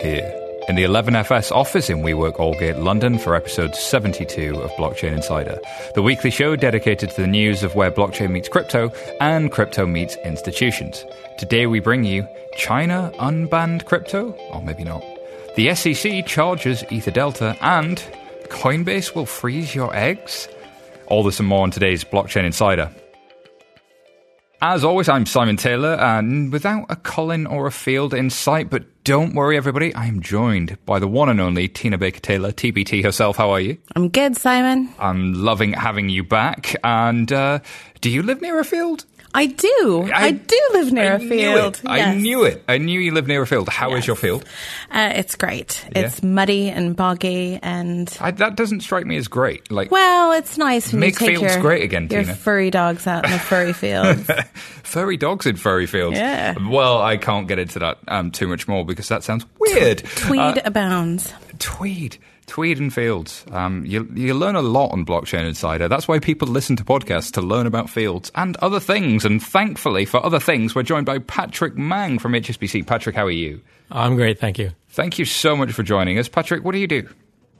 here in the 11FS office in WeWork Aldgate, London, for episode 72 of Blockchain Insider, the weekly show dedicated to the news of where blockchain meets crypto and crypto meets institutions. Today we bring you China unbanned crypto, or maybe not. The SEC charges EtherDelta, and Coinbase will freeze your eggs. All this and more on today's Blockchain Insider. As always, I'm Simon Taylor, and without a Colin or a Field in sight, but don't worry, everybody, I am joined by the one and only Teana Baker-Taylor, TBT herself. How are you? I'm good, Simon. I'm loving having you back, and do you live near a field? I do. I do live near a field. I knew it. I knew you live near a field. How is your field? It's great. Yeah. It's muddy and boggy, and that doesn't strike me as great. Like, well, it's nice when you take your furry dogs out in the furry fields. Furry dogs in furry fields. Yeah. Well, I can't get into that too much more because that sounds weird. Tweed abounds. Tweed and fields. You learn a lot on Blockchain Insider. That's why people listen to podcasts, to learn about fields and other things. And thankfully for other things, we're joined by Patrick Mang from HSBC. Patrick, how are you? I'm great, thank you. Thank you so much for joining us. Patrick, what do you do?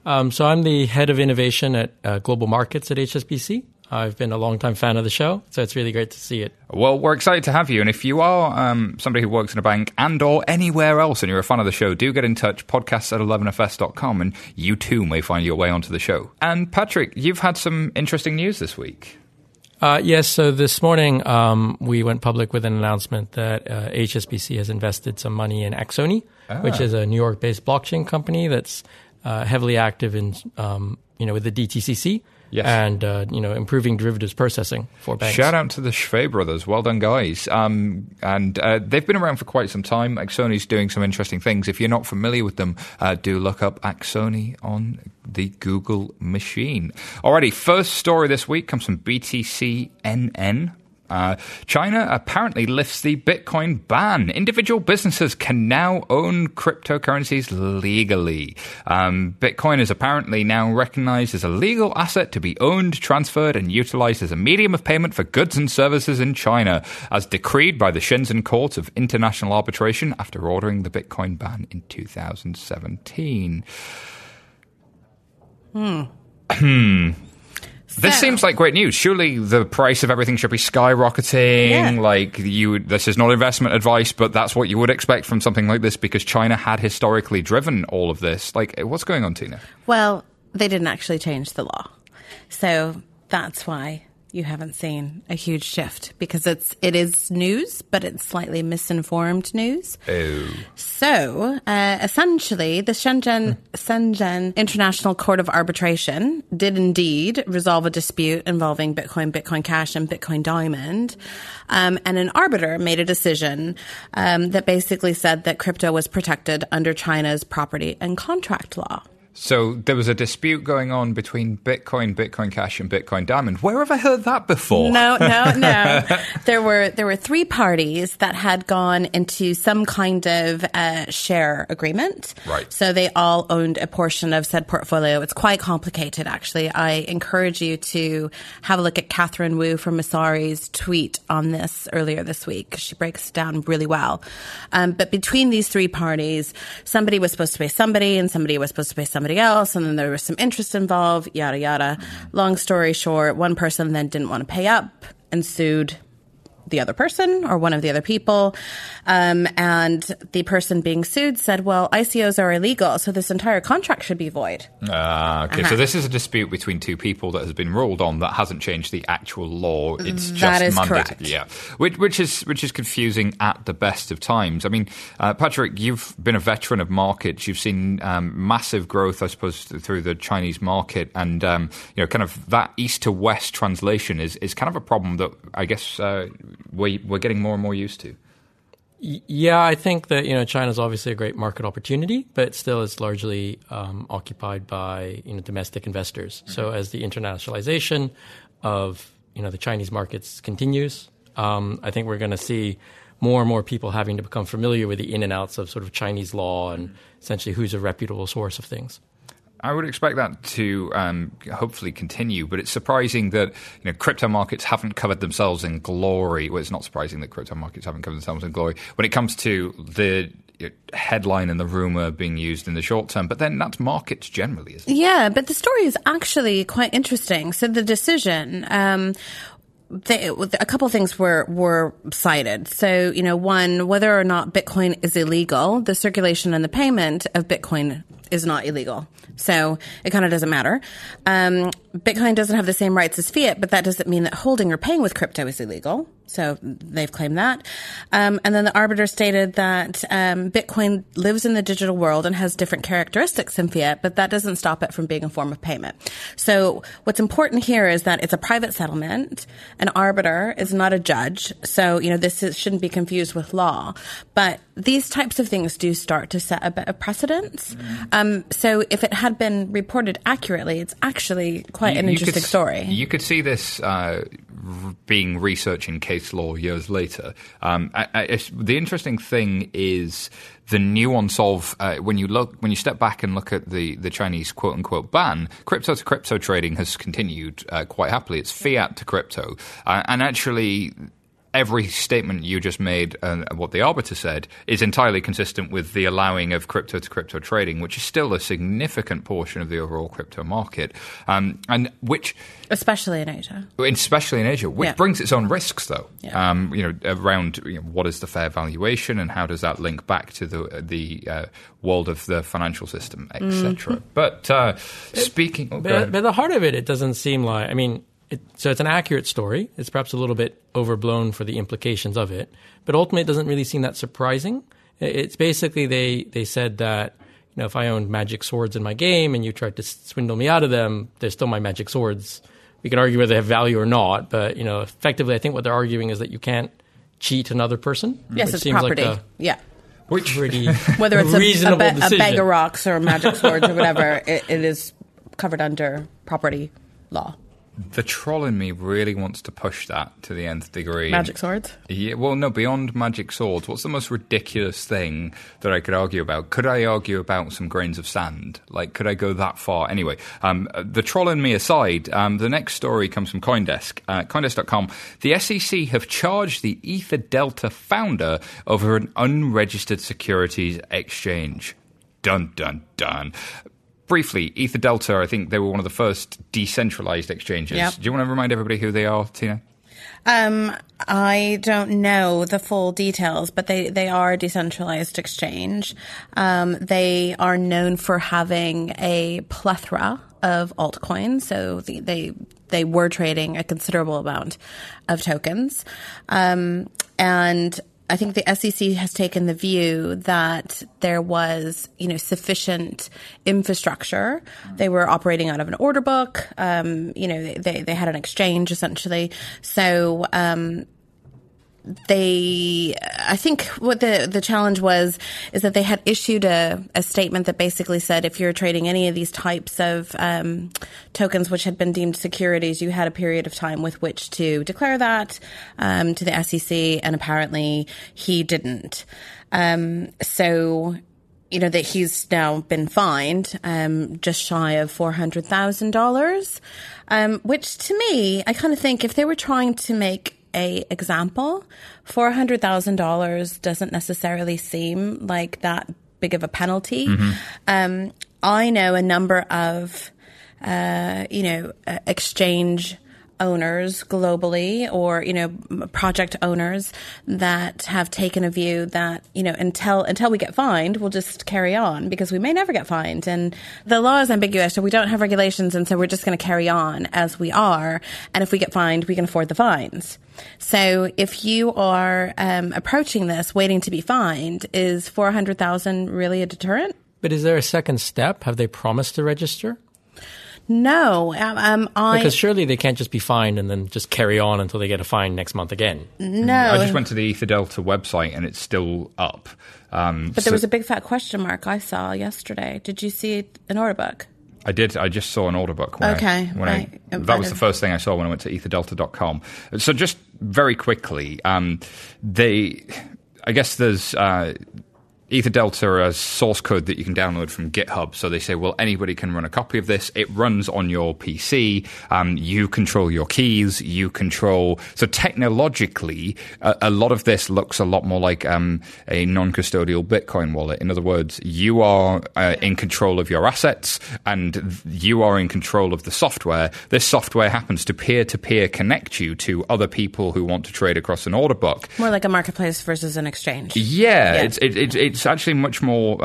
So I'm the head of innovation at Global Markets at HSBC. I've been a long-time fan of the show, so it's really great to see it. Well, we're excited to have you. And if you are somebody who works in a bank and or anywhere else and you're a fan of the show, do get in touch, podcasts@11fs.com, and you too may find your way onto the show. And Patrick, you've had some interesting news this week. Yes, so this morning we went public with an announcement that HSBC has invested some money in Axoni, which is a New York-based blockchain company that's heavily active in with the DTCC. Yes. And, improving derivatives processing for banks. Shout out to the Schwab brothers. Well done, guys. And they've been around for quite some time. Axoni's doing some interesting things. If you're not familiar with them, do look up Axoni on the Google machine. Alrighty, first story this week comes from BTCNN. China apparently lifts the Bitcoin ban. Individual businesses can now own cryptocurrencies legally. Bitcoin is apparently now recognized as a legal asset to be owned, transferred, and utilized as a medium of payment for goods and services in China, as decreed by the Shenzhen Court of International Arbitration after ordering the Bitcoin ban in 2017. This seems like great news. Surely the price of everything should be skyrocketing. Yeah. This is not investment advice, but that's what you would expect from something like this because China had historically driven all of this. Like, what's going on, Tina? Well, they didn't actually change the law. So that's why you haven't seen a huge shift, because it is news, but it's slightly misinformed news. Oh. So, essentially, the Shenzhen International Court of Arbitration did indeed resolve a dispute involving Bitcoin, Bitcoin Cash, and Bitcoin Diamond. And an arbiter made a decision that basically said that crypto was protected under China's property and contract law. So there was a dispute going on between Bitcoin, Bitcoin Cash, and Bitcoin Diamond. Where have I heard that before? No. There were three parties that had gone into some kind of share agreement. Right. So they all owned a portion of said portfolio. It's quite complicated, actually. I encourage you to have a look at Catherine Wu from Masari's tweet on this earlier this week. She breaks it down really well. But between these three parties, somebody was supposed to pay somebody, and somebody was supposed to pay somebody else, and then there was some interest involved, yada yada. Long story short, one person then didn't want to pay up and sued the other person or one of the other people, and the person being sued said, well, ICOs are illegal, so this entire contract should be void. Okay. So this is a dispute between two people that has been ruled on, that hasn't changed the actual law. It's that just mandated. Correct. Yeah, which is confusing at the best of times. I mean, Patrick, you've been a veteran of markets. You've seen massive growth, I suppose, through the Chinese market, and kind of that east to west translation is kind of a problem that I guess we're getting more and more used to. Yeah, I think that China's obviously a great market opportunity, but still it's largely occupied by domestic investors. Mm-hmm. So as the internationalization of the Chinese markets continues, I think we're going to see more and more people having to become familiar with the in and outs of sort of Chinese law and essentially who's a reputable source of things. I would expect that to hopefully continue, but it's surprising that crypto markets haven't covered themselves in glory. Well, it's not surprising that crypto markets haven't covered themselves in glory when it comes to the headline and the rumor being used in the short term, but then that's markets generally, isn't it? Yeah, but the story is actually quite interesting. So the decision, a couple of things were cited. So, you know, one, whether or not Bitcoin is illegal, the circulation and the payment of Bitcoin is not illegal. So it kind of doesn't matter. Bitcoin doesn't have the same rights as fiat, but that doesn't mean that holding or paying with crypto is illegal. So they've claimed that. And then the arbiter stated that Bitcoin lives in the digital world and has different characteristics than fiat, but that doesn't stop it from being a form of payment. So what's important here is that it's a private settlement. An arbiter is not a judge. So, you know, this shouldn't be confused with law. But these types of things do start to set a bit of precedence. So if it had been reported accurately, it's actually quite an interesting story. You could see this being research in case law years later. The interesting thing is the nuance of when you step back and look at the Chinese quote unquote ban, crypto to crypto trading has continued quite happily. It's fiat to crypto, and actually, every statement you just made and what the arbiter said is entirely consistent with the allowing of crypto-to-crypto trading, which is still a significant portion of the overall crypto market, and which especially in Asia, which brings its own risks, though. Around what is the fair valuation and how does that link back to the world of the financial system, etc. But speaking, but the heart of it doesn't seem like. I mean. So it's an accurate story. It's perhaps a little bit overblown for the implications of it, but ultimately it doesn't really seem that surprising. It's basically they said that, you know, if I owned magic swords in my game and you tried to swindle me out of them, they're still my magic swords. We could argue whether they have value or not, but, you know, effectively I think what they're arguing is that you can't cheat another person. Yes, it's property. Like which pretty whether it's a bag of rocks or magic swords or whatever, it is covered under property law. The troll in me really wants to push that to the nth degree. Magic swords? Yeah, well, no, beyond magic swords, what's the most ridiculous thing that I could argue about? Could I argue about some grains of sand? Like, could I go that far? Anyway, the troll in me aside, the next story comes from Coindesk. Coindesk.com. The SEC have charged the EtherDelta founder over an unregistered securities exchange. Dun, dun, dun. Briefly, EtherDelta, I think they were one of the first decentralized exchanges. Yep. Do you want to remind everybody who they are, Tina? I don't know the full details, but they are a decentralized exchange. They are known for having a plethora of altcoins, so they were trading a considerable amount of tokens. And I think the SEC has taken the view that there was, you know, sufficient infrastructure. They were operating out of an order book. You know, they had an exchange essentially. So I think what the challenge was is that they had issued a statement that basically said if you're trading any of these types of tokens which had been deemed securities, you had a period of time with which to declare that to the SEC, and apparently he didn't. So, you know, that he's now been fined just shy of $400,000, which to me, I kind of think if they were trying to make an example, $400,000 doesn't necessarily seem like that big of a penalty. I know a number of, exchange owners globally or, you know, project owners that have taken a view that, you know, until we get fined, we'll just carry on because we may never get fined. And the law is ambiguous, so we don't have regulations, and so we're just going to carry on as we are. And if we get fined, we can afford the fines. So if you are approaching this waiting to be fined, is $400,000 really a deterrent? But is there a second step? Have they promised to register? No. Because surely they can't just be fined and then just carry on until they get a fine next month again. No. I just went to the EtherDelta website and it's still up. But there was a big fat question mark I saw yesterday. Did you see an order book? I did. I just saw an order book. That was the first thing I saw when I went to etherdelta.com. So just very quickly, I guess there's EtherDelta are a source code that you can download from GitHub. So they say, well, anybody can run a copy of this. It runs on your PC. You control your keys. You control... So technologically, a lot of this looks a lot more like a non-custodial Bitcoin wallet. In other words, you are in control of your assets and you are in control of the software. This software happens to peer-to-peer connect you to other people who want to trade across an order book. More like a marketplace versus an exchange. Yeah. It's actually much more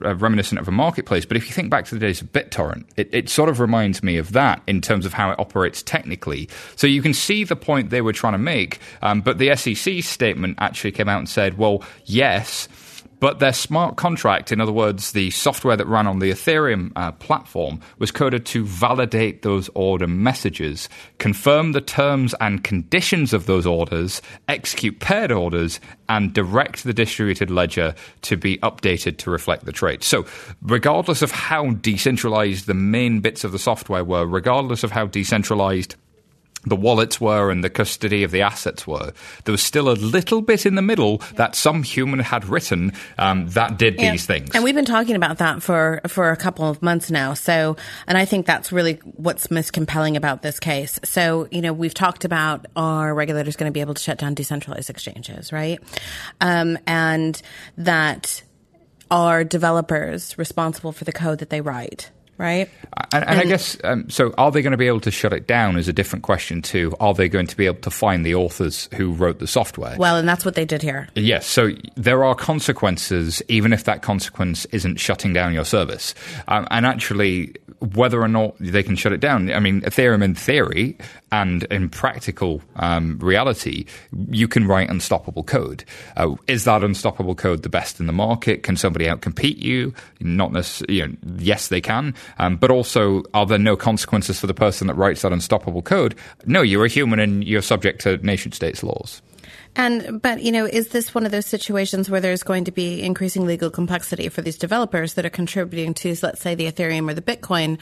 reminiscent of a marketplace. But if you think back to the days of BitTorrent, it sort of reminds me of that in terms of how it operates technically. So you can see the point they were trying to make. But the SEC statement actually came out and said, well, yes, but their smart contract, in other words, the software that ran on the Ethereum platform, was coded to validate those order messages, confirm the terms and conditions of those orders, execute paired orders, and direct the distributed ledger to be updated to reflect the trade. So regardless of how decentralized the main bits of the software were, regardless of how decentralized the wallets were and the custody of the assets were, there was still a little bit in the middle that some human had written that did these things. And we've been talking about that for a couple of months now. So, and I think that's really what's most compelling about this case. So, you know, we've talked about our regulators going to be able to shut down decentralized exchanges, right? And that are developers responsible for the code that they write. Right. And I guess, so are they going to be able to shut it down is a different question too. Are they going to be able to find the authors who wrote the software? Well, and that's what they did here. Yes. So there are consequences, even if that consequence isn't shutting down your service. And actually, whether or not they can shut it down, I mean, Ethereum in theory and in practical reality, you can write unstoppable code. Is that unstoppable code the best in the market? Can somebody outcompete you? Not necessarily, you know, yes, they can. But also, are there no consequences for the person that writes that unstoppable code? No, you're a human and you're subject to nation states' laws. But, you know, is this one of those situations where there's going to be increasing legal complexity for these developers that are contributing to, let's say, the Ethereum or the Bitcoin,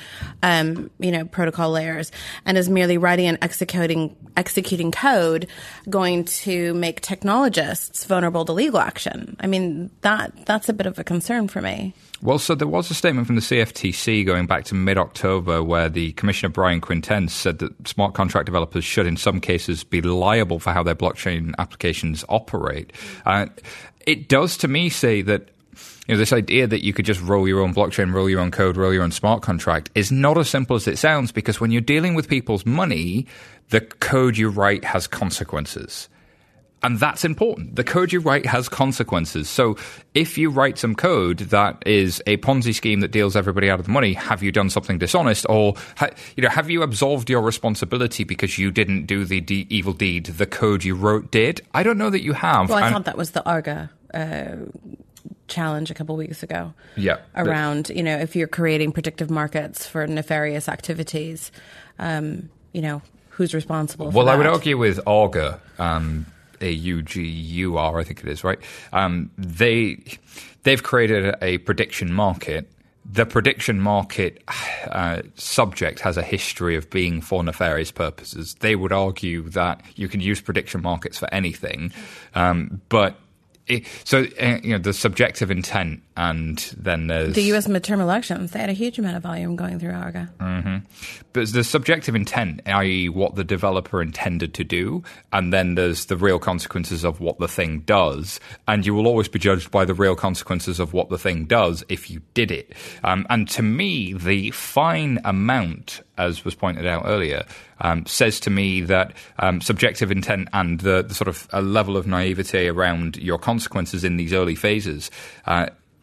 you know, protocol layers, and is merely writing and executing code going to make technologists vulnerable to legal action? I mean, that's a bit of a concern for me. Well, so there was a statement from the CFTC going back to mid-October where the Commissioner Brian Quintenz said that smart contract developers should in some cases be liable for how their blockchain applications operate. It does to me say that, you know, this idea that you could just roll your own blockchain, roll your own code, roll your own smart contract is not as simple as it sounds, because when you're dealing with people's money, the code you write has consequences. And that's important. The code you write has consequences. So if you write some code that is a Ponzi scheme that deals everybody out of the money, have you done something dishonest? Or, you know, have you absolved your responsibility because you didn't do the evil deed the code you wrote did? I don't know that you have. Well, I thought that was the Augur challenge a couple of weeks ago. Yeah. Around, you know, if you're creating predictive markets for nefarious activities, you know, who's responsible for that? Well, I would argue with Augur, AUGUR, I think it is, right? They've created a prediction market. The prediction market subject has a history of being for nefarious purposes. They would argue that you can use prediction markets for anything, but you know, the subjective intent, and then there's... The U.S. midterm elections, they had a huge amount of volume going through Augur. Mm-hmm. But the subjective intent, i.e. what the developer intended to do, and then there's the real consequences of what the thing does, and you will always be judged by the real consequences of what the thing does if you did it. And to me, the fine amount, as was pointed out earlier, says to me that subjective intent and the sort of a level of naivete around your consequences in these early phases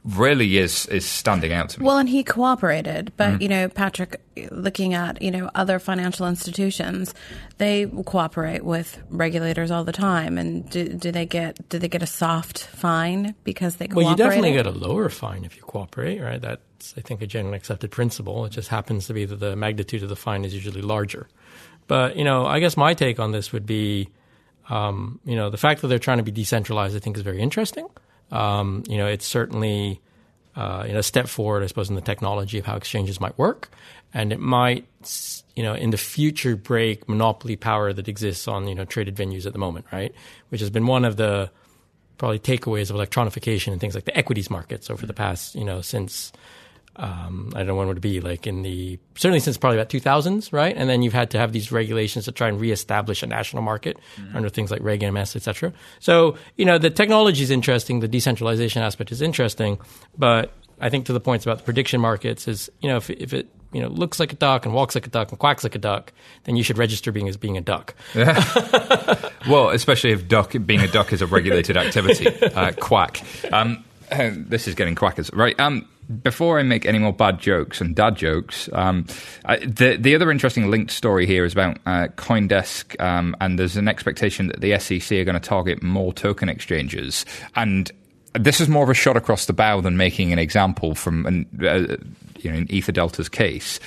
really is standing out to me. Well, and he cooperated, but you know, Patrick, looking at, you know, other financial institutions, they cooperate with regulators all the time, and do they get a soft fine because they cooperate? Well, you definitely get a lower fine if you cooperate, right? That's, I think, a generally accepted principle. It just happens to be that the magnitude of the fine is usually larger. But, you know, I guess my take on this would be, you know, the fact that they're trying to be decentralized, I think, is very interesting. You know, it's certainly you know, a step forward, I suppose, in the technology of how exchanges might work. And it might, you know, in the future break monopoly power that exists on, you know, traded venues at the moment, right? Which has been one of the probably takeaways of electronification and things like the equities markets over the past, since I don't know when it would be, like certainly since probably about 2000s, right? And then you've had to have these regulations to try and reestablish a national market under things like Reg MS, et cetera. So, the technology is interesting. The decentralization aspect is interesting. But I think to the points about the prediction markets is, if it, looks like a duck and walks like a duck and quacks like a duck, then you should register as being a duck. Well, especially if being a duck is a regulated activity. Quack. This is getting quackers, right? Before I make any more bad jokes and dad jokes, the other interesting linked story here is about Coindesk, and there's an expectation that the SEC are going to target more token exchanges. And this is more of a shot across the bow than making an example from in EtherDelta's case.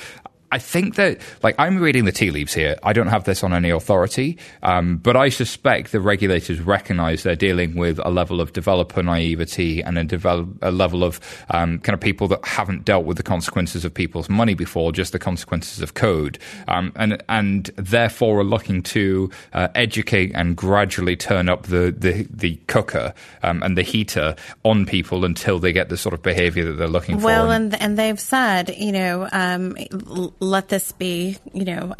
I think that, I'm reading the tea leaves here. I don't have this on any authority, but I suspect the regulators recognize they're dealing with a level of developer naivety and a level of kind of people that haven't dealt with the consequences of people's money before, just the consequences of code, and therefore are looking to educate and gradually turn up the cooker and the heater on people until they get the sort of behavior that they're looking for. Well, and they've said, let this be,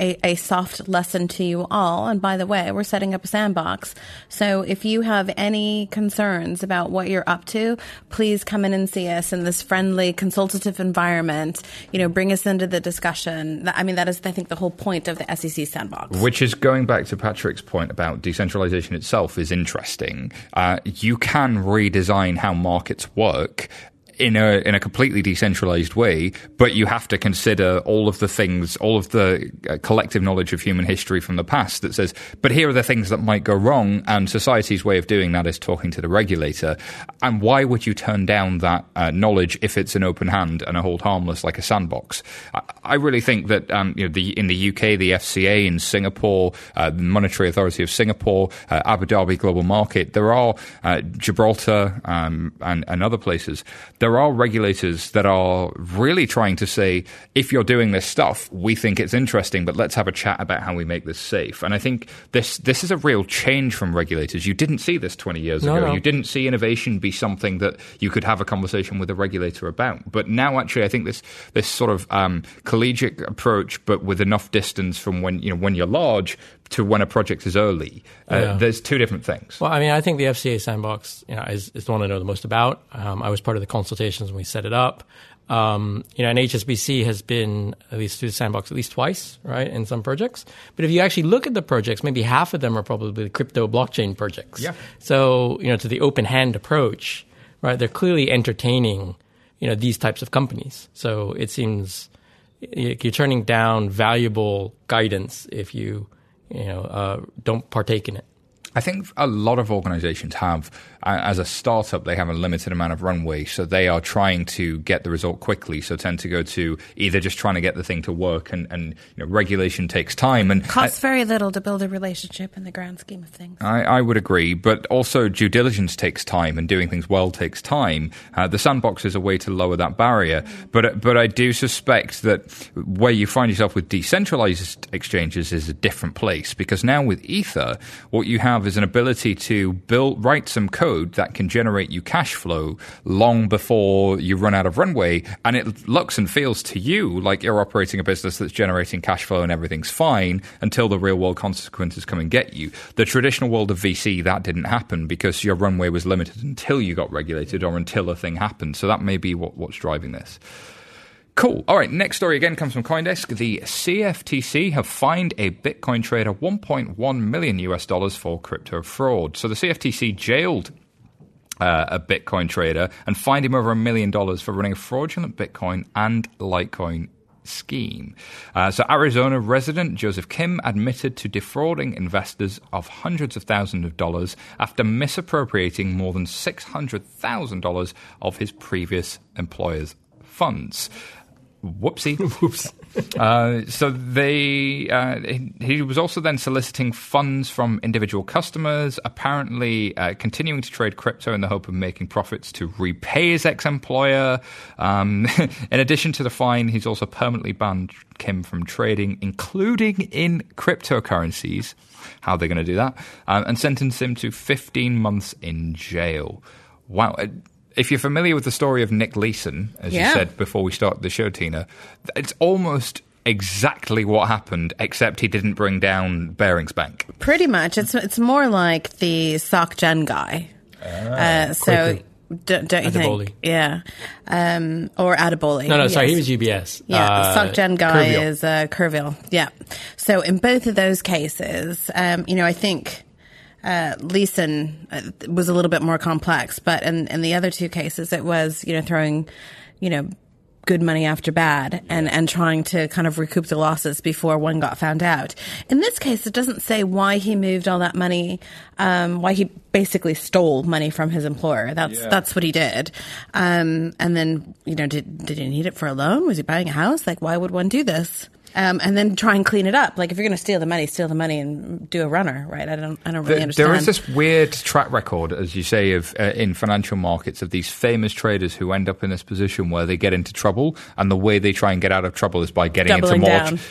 a soft lesson to you all. And by the way, we're setting up a sandbox. So if you have any concerns about what you're up to, please come in and see us in this friendly, consultative environment. Bring us into the discussion. That is, I think, the whole point of the SEC sandbox. Which is going back to Patrick's point about decentralization itself is interesting. You can redesign how markets work in a completely decentralized way, but you have to consider all of the collective knowledge of human history from the past that says, but here are the things that might go wrong, and society's way of doing that is talking to the regulator. And why would you turn down that knowledge if it's an open hand and a hold harmless like a sandbox? I really think that in the UK, the FCA, in Singapore, the Monetary Authority of Singapore, Abu Dhabi Global Market, there are Gibraltar and other places. There are regulators that are really trying to say, if you're doing this stuff, we think it's interesting, but let's have a chat about how we make this safe. And I think this is a real change from regulators. You didn't see this 20 years ago. No. You didn't see innovation be something that you could have a conversation with a regulator about. But now, actually, I think this sort of collegiate approach, but with enough distance from when you're large to when a project is early. There's two different things. Well, I think the FCA sandbox is the one I know the most about. I was part of the consultations when we set it up. And HSBC has been at least through the sandbox at least twice, right, in some projects. But if you actually look at the projects, maybe half of them are probably crypto blockchain projects. Yeah. So, to the open hand approach, right, they're clearly entertaining, these types of companies. So it seems you're turning down valuable guidance if you don't partake in it. I think a lot of organizations have, as a startup, they have a limited amount of runway, so they are trying to get the result quickly, so tend to go to either just trying to get the thing to work, and regulation takes time. And costs very little to build a relationship in the grand scheme of things. I would agree, but also due diligence takes time, and doing things well takes time. The sandbox is a way to lower that barrier, but I do suspect that where you find yourself with decentralized exchanges is a different place, because now with Ether, what you have is an ability to write some code that can generate you cash flow long before you run out of runway, and it looks and feels to you like you're operating a business that's generating cash flow and everything's fine until the real world consequences come and get you. The traditional world of VC, that didn't happen because your runway was limited until you got regulated or until a thing happened. So that may be what's driving this. Cool. All right. Next story again comes from Coindesk. The CFTC have fined a Bitcoin trader $1.1 million for crypto fraud. So the CFTC jailed a Bitcoin trader and fined him over $1 million for running a fraudulent Bitcoin and Litecoin scheme. So Arizona resident Joseph Kim admitted to defrauding investors of hundreds of thousands of dollars after misappropriating more than $600,000 of his previous employer's funds. Whoopsie. Whoops. He was also then soliciting funds from individual customers, apparently continuing to trade crypto in the hope of making profits to repay his ex-employer. In addition to the fine, he's also permanently banned Kim from trading, including in cryptocurrencies. How they're going to do that? And sentenced him to 15 months in jail. Wow. If you're familiar with the story of Nick Leeson, as you said before we started the show, Tina, it's almost exactly what happened, except he didn't bring down Barings Bank. Pretty much. It's more like the SocGen guy. Don't you Adoboli. Think? Yeah. Or Adoboli. No, sorry, he was UBS. Yeah, the SocGen guy Kerviel. Is Kerviel. Yeah. So in both of those cases, I think... Leeson was a little bit more complex, but in the other two cases, it was, throwing, good money after bad and trying to kind of recoup the losses before one got found out. In this case, it doesn't say why he moved all that money, why he basically stole money from his employer. That's what he did. And then, did he need it for a loan? Was he buying a house? Like, why would one do this? And then try and clean it up. Like, if you're going to steal the money and do a runner, right? I don't really understand. There is this weird track record, as you say, of in financial markets of these famous traders who end up in this position where they get into trouble, and the way they try and get out of trouble is by getting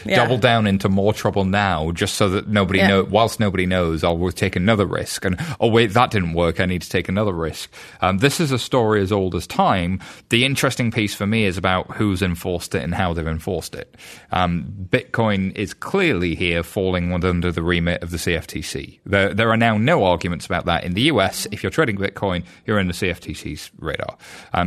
double down into more trouble now, just so that nobody knows. Whilst nobody knows, we'll take another risk. And that didn't work. I need to take another risk. This is a story as old as time. The interesting piece for me is about who's enforced it and how they've enforced it. Bitcoin is clearly here falling under the remit of the CFTC. There are now no arguments about that. In the US, if you're trading Bitcoin, you're in the CFTC's radar.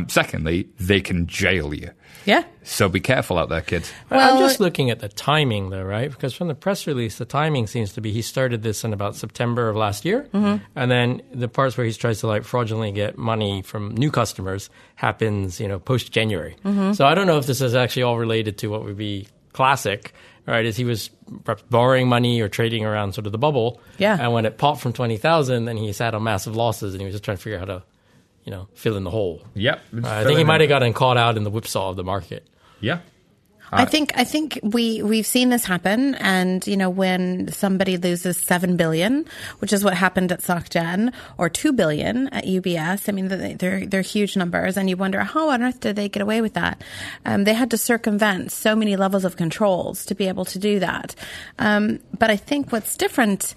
Secondly, they can jail you. Yeah. So be careful out there, kids. Well, I'm just looking at the timing, though, right? Because from the press release, the timing seems to be he started this in about September of last year. Mm-hmm. And then the parts where he tries to fraudulently get money from new customers happens, post-January. Mm-hmm. So I don't know if this is actually all related to what would be classic, right, is he was perhaps borrowing money or trading around sort of the bubble. Yeah. And when it popped from 20,000, then he sat on massive losses and he was just trying to figure out how to, fill in the hole. Yep. I think he might have gotten caught out in the whipsaw of the market. Yeah. I think we've seen this happen, and when somebody loses $7 billion, which is what happened at SocGen, or $2 billion at UBS. I mean, they're huge numbers, and you wonder how on earth did they get away with that? They had to circumvent so many levels of controls to be able to do that. But I think what's different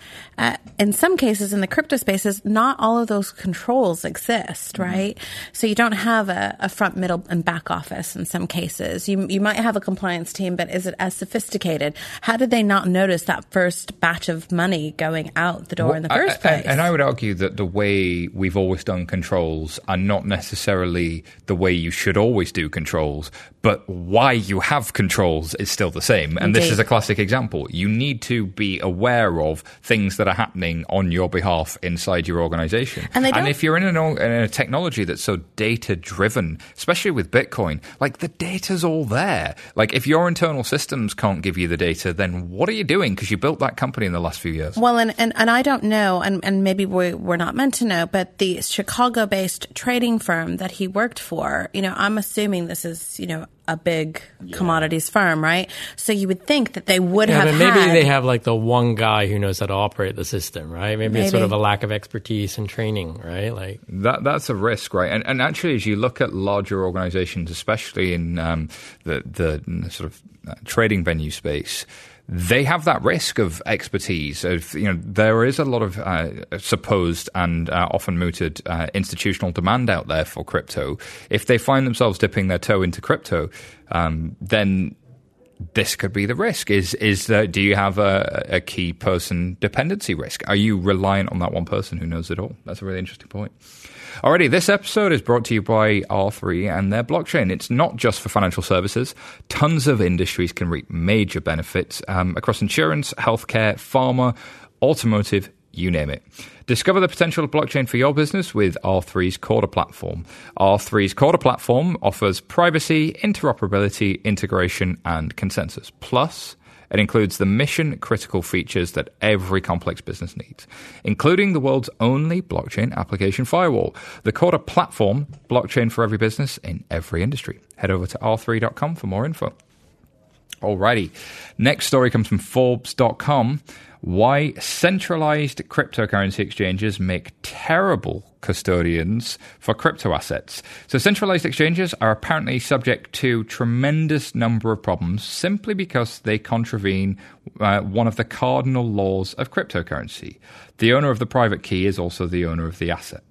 in some cases in the crypto space is not all of those controls exist, right? Mm-hmm. So you don't have a front, middle, and back office in some cases. You might have a compliance team, but is it as sophisticated? How did they not notice that first batch of money going out the door in the first place? And I would argue that the way we've always done controls are not necessarily the way you should always do controls, but why you have controls is still the same. And Indeed. This is a classic example. You need to be aware of things that are happening on your behalf inside your organization. And if you're in a technology that's so data-driven, especially with Bitcoin, the data's all there. If your internal systems can't give you the data, then what are you doing? Because you built that company in the last few years. Well, and I don't know, and maybe we're not meant to know, but the Chicago-based trading firm that he worked for, I'm assuming this is, a big commodities firm, right? So you would think that they would have but maybe they have the one guy who knows how to operate the system, right? Maybe it's sort of a lack of expertise and training, right? That's a risk, right? And actually, as you look at larger organizations, especially in the sort of trading venue space, they have that risk of expertise. There is a lot of supposed and often mooted institutional demand out there for crypto. If they find themselves dipping their toe into crypto, then this could be the risk. Do you have a key person dependency risk? Are you reliant on that one person who knows it all? That's a really interesting point. Alrighty, this episode is brought to you by R3 and their blockchain. It's not just for financial services. Tons of industries can reap major benefits across insurance, healthcare, pharma, automotive, you name it. Discover the potential of blockchain for your business with R3's Corda platform. R3's Corda platform offers privacy, interoperability, integration, and consensus. Plus, It includes the mission-critical features that every complex business needs, including the world's only blockchain application firewall, the Corda platform, blockchain for every business in every industry. Head over to r3.com for more info. Alrighty, next story comes from Forbes.com. Why centralized cryptocurrency exchanges make terrible custodians for crypto assets. So centralized exchanges are apparently subject to tremendous number of problems simply because they contravene one of the cardinal laws of cryptocurrency. The owner of the private key is also the owner of the asset.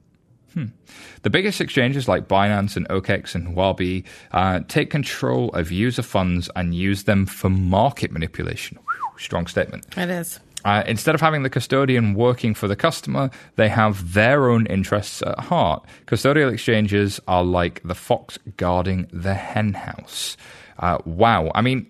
The biggest exchanges like Binance and OKEx and Huobi take control of user funds and use them for market manipulation. Whew, strong statement. It is. Instead of having the custodian working for the customer, they have their own interests at heart. Custodial exchanges are like the fox guarding the hen house. Wow. I mean,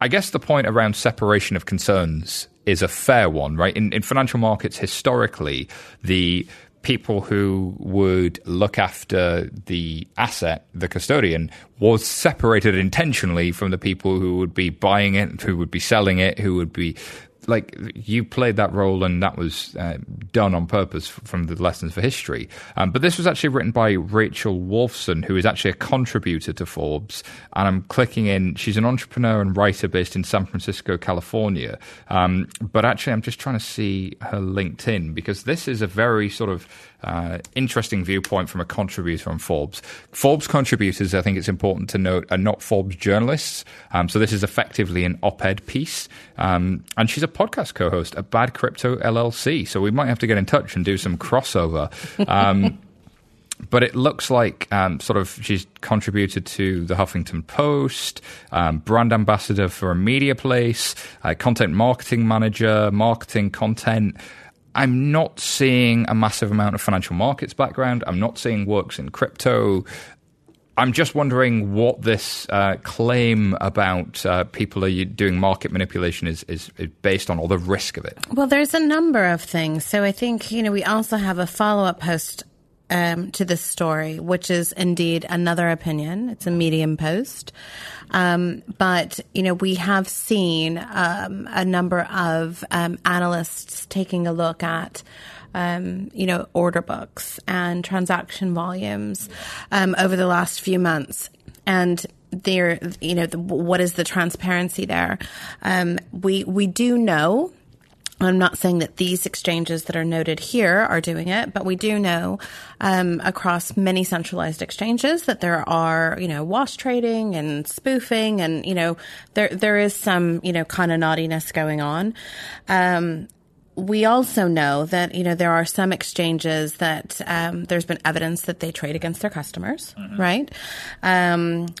I guess the point around separation of concerns is a fair one, right? In financial markets, historically, the people who would look after the asset, the custodian, was separated intentionally from the people who would be buying it, who would be selling it, who would be... Like, you played that role, and that was done on purpose from the lessons for history. But this was actually written by Rachel Wolfson, who is actually a contributor to Forbes. And I'm clicking in. She's an entrepreneur and writer based in San Francisco, California. But actually, I'm just trying to see her LinkedIn, because this is a very sort of interesting viewpoint from a contributor on Forbes. Forbes contributors, I think it's important to note, are not Forbes journalists. So this is effectively an op-ed piece. And she's a podcast co-host at Bad Crypto LLC, so we might have to get in touch and do some crossover. But it looks like sort of she's contributed to the Huffington Post, brand ambassador for a media place, content marketing manager, marketing content. I'm not seeing a massive amount of financial markets background. I'm not seeing works in crypto. I'm just wondering what this claim about people are doing market manipulation is based on, or the risk of it. Well, there's a number of things. So I think, you know, we also have a follow-up post to this story, which is indeed another opinion. It's a Medium post. But, you know, we have seen a number of analysts taking a look at you know, order books and transaction volumes over the last few months. And there, you know, what is the transparency there? We do know, I'm not saying that these exchanges that are noted here are doing it, but we do know across many centralized exchanges that there are, you know, wash trading and spoofing, and, you know, there is some, you know, kind of naughtiness going on. We also know that, you know, there are some exchanges that there's been evidence that they trade against their customers, right? That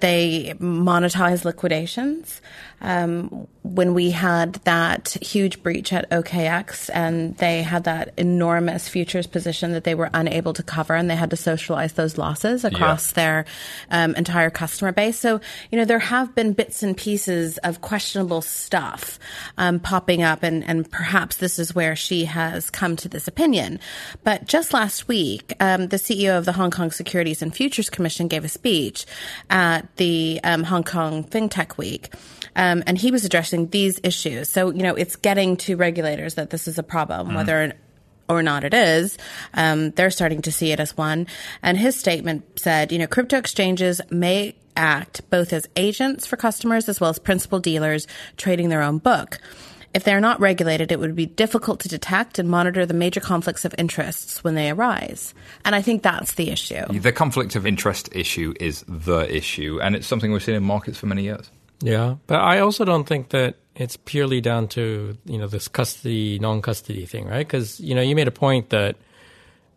they monetize liquidations. When we had that huge breach at OKX, and they had that enormous futures position that they were unable to cover, and they had to socialize those losses across their entire customer base. So, you know, there have been bits and pieces of questionable stuff popping up, and perhaps this is where she has come to this opinion. But just last week, the CEO of the Hong Kong Securities and Futures Commission gave a speech at the Hong Kong FinTech Week, and he was addressing these issues. So, you know, it's getting to regulators that this is a problem, whether or not it is. They're starting to see it as one. And his statement said, you know, crypto exchanges may act both as agents for customers as well as principal dealers trading their own book. If they're not regulated, it would be difficult to detect and monitor the major conflicts of interests when they arise. And I think that's the issue. The conflict of interest issue is the issue, and it's something we've seen in markets for many years. Yeah, but I also don't think that it's purely down to, you know, this custody, non-custody thing, right? Because, you know, you made a point that, I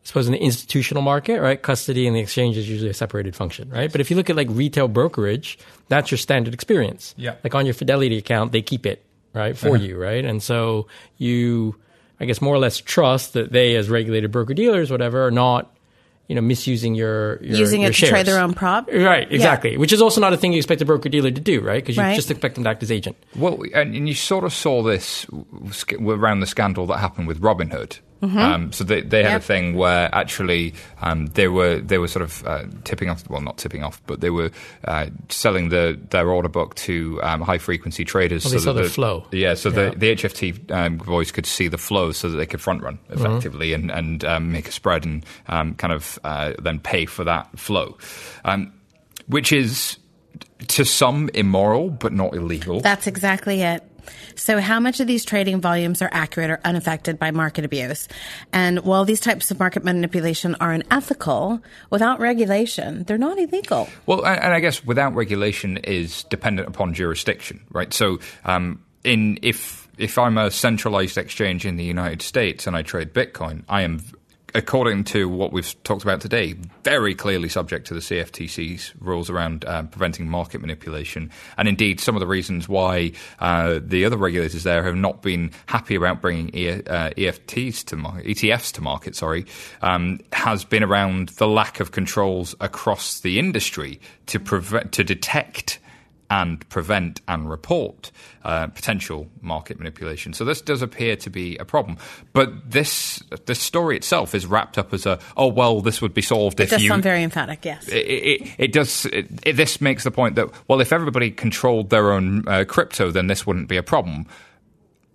suppose in the institutional market, right, custody and the exchange is usually a separated function, right? But if you look at, like, retail brokerage, that's your standard experience. Yeah. Like, on your Fidelity account, they keep it. Right, for you, right? And so you, I guess, more or less trust that they, as regulated broker-dealers, whatever, are not, you know, misusing your using your it shares. To trade their own prop. Right, exactly. Yeah. Which is also not a thing you expect a broker-dealer to do, right? Because you just expect them to act as agent. Well, and you sort of saw this around the scandal that happened with Robinhood, Mm-hmm. So they had a thing where actually they were sort of tipping off, well, not tipping off, but they were selling their order book to high-frequency traders. Well, they saw the flow. Yeah, so the HFT boys could see the flow so that they could front-run effectively and make a spread and kind of then pay for that flow, which is to some immoral but not illegal. That's exactly it. So how much of these trading volumes are accurate or unaffected by market abuse? And while these types of market manipulation are unethical, without regulation, they're not illegal. Well, and I guess without regulation is dependent upon jurisdiction, right? So if I'm a centralized exchange in the United States and I trade Bitcoin, I am, according to what we've talked about today, very clearly subject to the CFTC's rules around preventing market manipulation. And indeed, some of the reasons why the other regulators there have not been happy about bringing ETFs to market, has been around the lack of controls across the industry to detect and prevent and report potential market manipulation. So this does appear to be a problem. But this story itself is wrapped up as this would be solved if you... It does sound very emphatic, yes. It does. This makes the point that, well, if everybody controlled their own crypto, then this wouldn't be a problem.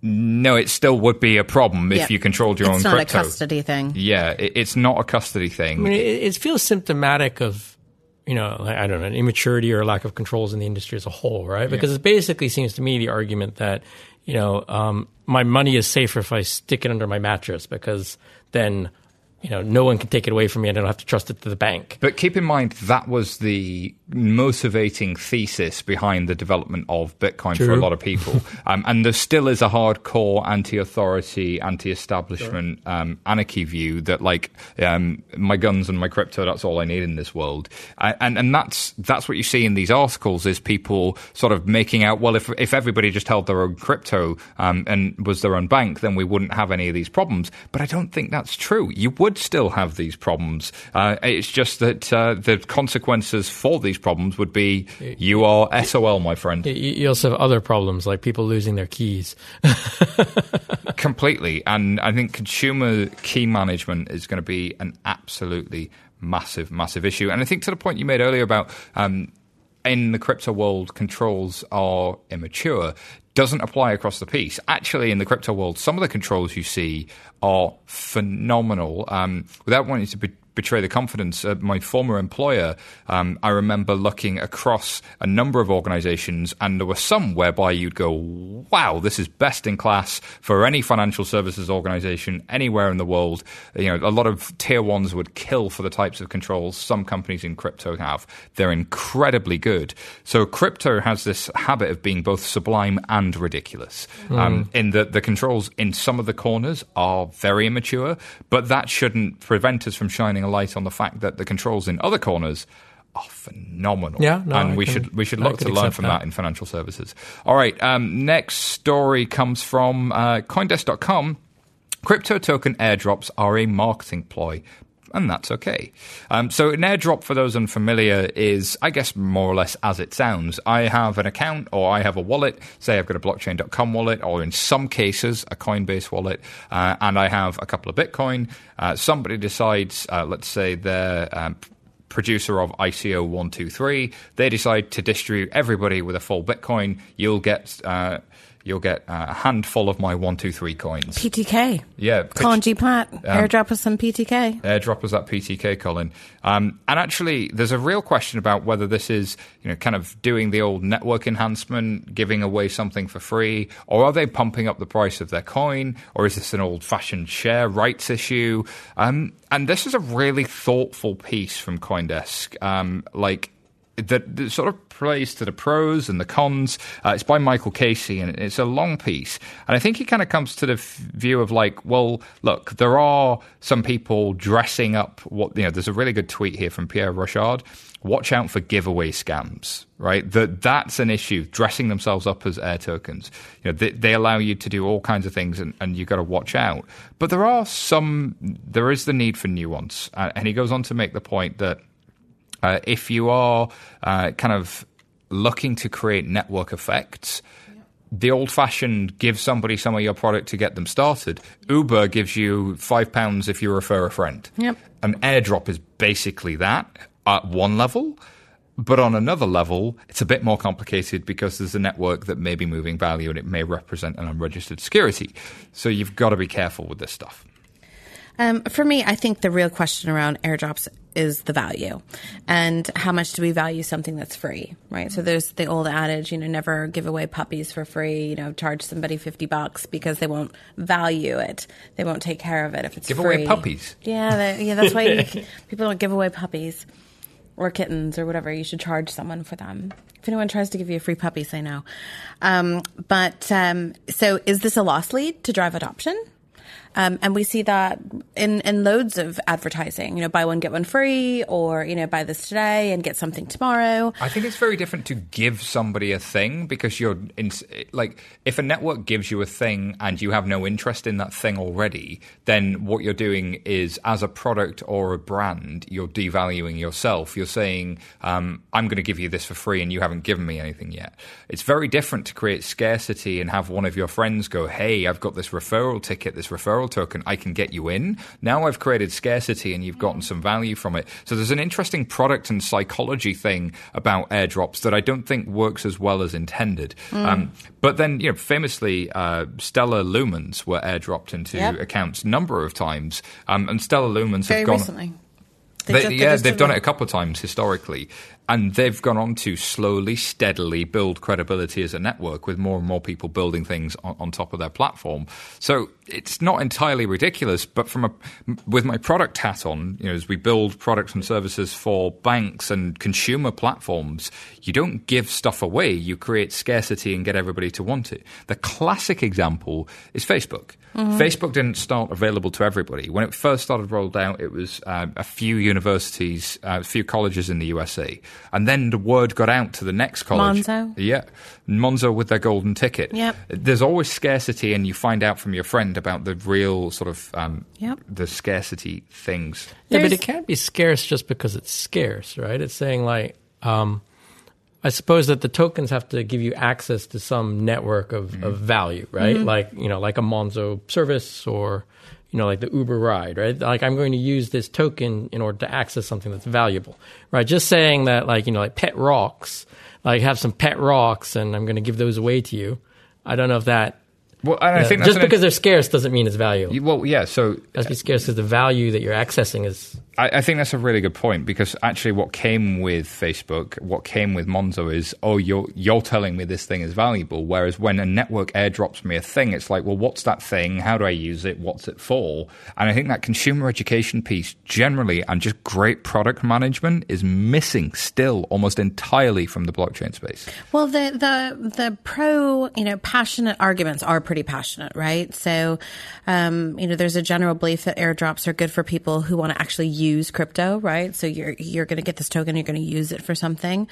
No, it still would be a problem if you controlled your own crypto. It's not a custody thing. Yeah, it's not a custody thing. I mean, it feels symptomatic of... I don't know, immaturity or lack of controls in the industry as a whole, right? Because it basically seems to me the argument that, my money is safer if I stick it under my mattress because then, no one can take it away from me and I don't have to trust it to the bank. But keep in mind, that was the motivating thesis behind the development of Bitcoin for a lot of people. And there still is a hardcore anti-authority, anti-establishment anarchy view that, my guns and my crypto, that's all I need in this world. And that's what you see in these articles is people sort of making out, well, if everybody just held their own crypto and was their own bank, then we wouldn't have any of these problems. But I don't think that's true. You would still have these problems. It's just that the consequences for these problems would be you are SOL, my friend. You also have other problems like people losing their keys. Completely. And I think consumer key management is going to be an absolutely massive, massive issue. And I think to the point you made earlier about in the crypto world, controls are immature, doesn't apply across the piece. Actually, in the crypto world, some of the controls you see are phenomenal. Without wanting to betray the confidence of my former employer, I remember looking across a number of organizations, and there were some whereby you'd go, wow, this is best in class for any financial services organization anywhere in the world. A lot of tier ones would kill for the types of controls some companies in crypto have. They're incredibly good. So crypto has this habit of being both sublime and ridiculous, in that the controls in some of the corners are very immature, but that shouldn't prevent us from shining a light on the fact that the controls in other corners are phenomenal. We should look to learn from that in financial services. All right, next story comes from Coindesk.com. Crypto token airdrops are a marketing ploy, and that's okay. So an airdrop, for those unfamiliar, is, I guess, more or less as it sounds. I have an account or I have a wallet. Say I've got a blockchain.com wallet or in some cases a Coinbase wallet, and I have a couple of Bitcoin. Somebody decides, let's say they're producer of ICO 123. They decide to distribute everybody with a full Bitcoin. You'll get a handful of my 123 coins. PTK. Yeah. Colin G Platt. Airdrop us some PTK. Airdrop us that PTK, Colin. And actually, there's a real question about whether this is, kind of doing the old network enhancement, giving away something for free, or are they pumping up the price of their coin, or is this an old-fashioned share rights issue? And this is a really thoughtful piece from Coindesk. That sort of plays to the pros and the cons. It's by Michael Casey, and it's a long piece. And I think he kind of comes to the view of well, look, there are some people dressing up there's a really good tweet here from Pierre Rochard. Watch out for giveaway scams, right? That's an issue, dressing themselves up as air tokens. They allow you to do all kinds of things, and you've got to watch out. But there is the need for nuance. And he goes on to make the point that if you are kind of looking to create network effects, the old-fashioned give somebody some of your product to get them started. Uber gives you £5 if you refer a friend. Yep. An airdrop is basically that at one level. But on another level, it's a bit more complicated because there's a network that may be moving value and it may represent an unregistered security. So you've got to be careful with this stuff. For me, I think the real question around airdrops is the value and how much do we value something that's free, right? So there's the old adage, never give away puppies for free, charge somebody $50 because they won't value it. They won't take care of it if it's free. Give away puppies. Yeah, that's why people don't give away puppies or kittens or whatever. You should charge someone for them. If anyone tries to give you a free puppy, say no. So is this a loss lead to drive adoption? And we see that in loads of advertising, buy one, get one free, or, buy this today and get something tomorrow. I think it's very different to give somebody a thing because if a network gives you a thing and you have no interest in that thing already, then what you're doing is, as a product or a brand, you're devaluing yourself. You're saying, I'm going to give you this for free and you haven't given me anything yet. It's very different to create scarcity and have one of your friends go, hey, I've got this referral ticket, this referral token, I can get you in. Now I've created scarcity and you've gotten some value from it. So there's an interesting product and psychology thing about airdrops that I don't think works as well as intended. But then, famously, Stellar Lumens were airdropped into accounts a number of times. And Stellar Lumens have gone... Recently. They've done it a couple of times historically. And they've gone on to slowly, steadily build credibility as a network with more and more people building things on top of their platform. So it's not entirely ridiculous, but with my product hat on, as we build products and services for banks and consumer platforms, you don't give stuff away. You create scarcity and get everybody to want it. The classic example is Facebook. Mm-hmm. Facebook didn't start available to everybody. When it first started rolled out, it was a few universities, a few colleges in the USA. And then the word got out to the next college. Monzo. Yeah. Monzo with their golden ticket. Yep. There's always scarcity, and you find out from your friend about the real sort of the scarcity things. Yeah, but it can't be scarce just because it's scarce, right? It's saying I suppose that the tokens have to give you access to some network of value, right? Mm-hmm. Like a Monzo service or... like the Uber ride, right? Like, I'm going to use this token in order to access something that's valuable, right? Just saying that, like pet rocks, like have some pet rocks and I'm going to give those away to you. I don't know if that... Well, and I think that's just because they're scarce doesn't mean it's valuable. Well, yeah, so... It has to be scarce because the value that you're accessing is... I think that's a really good point because actually what came with Facebook, what came with Monzo is, you're telling me this thing is valuable, whereas when a network airdrops me a thing, it's like, well, what's that thing? How do I use it? What's it for? And I think that consumer education piece generally and just great product management is missing still almost entirely from the blockchain space. Well, the pro, passionate arguments are pretty passionate, right? So, there's a general belief that airdrops are good for people who want to actually use crypto, right? So you're going to get this token, you're going to use it for something,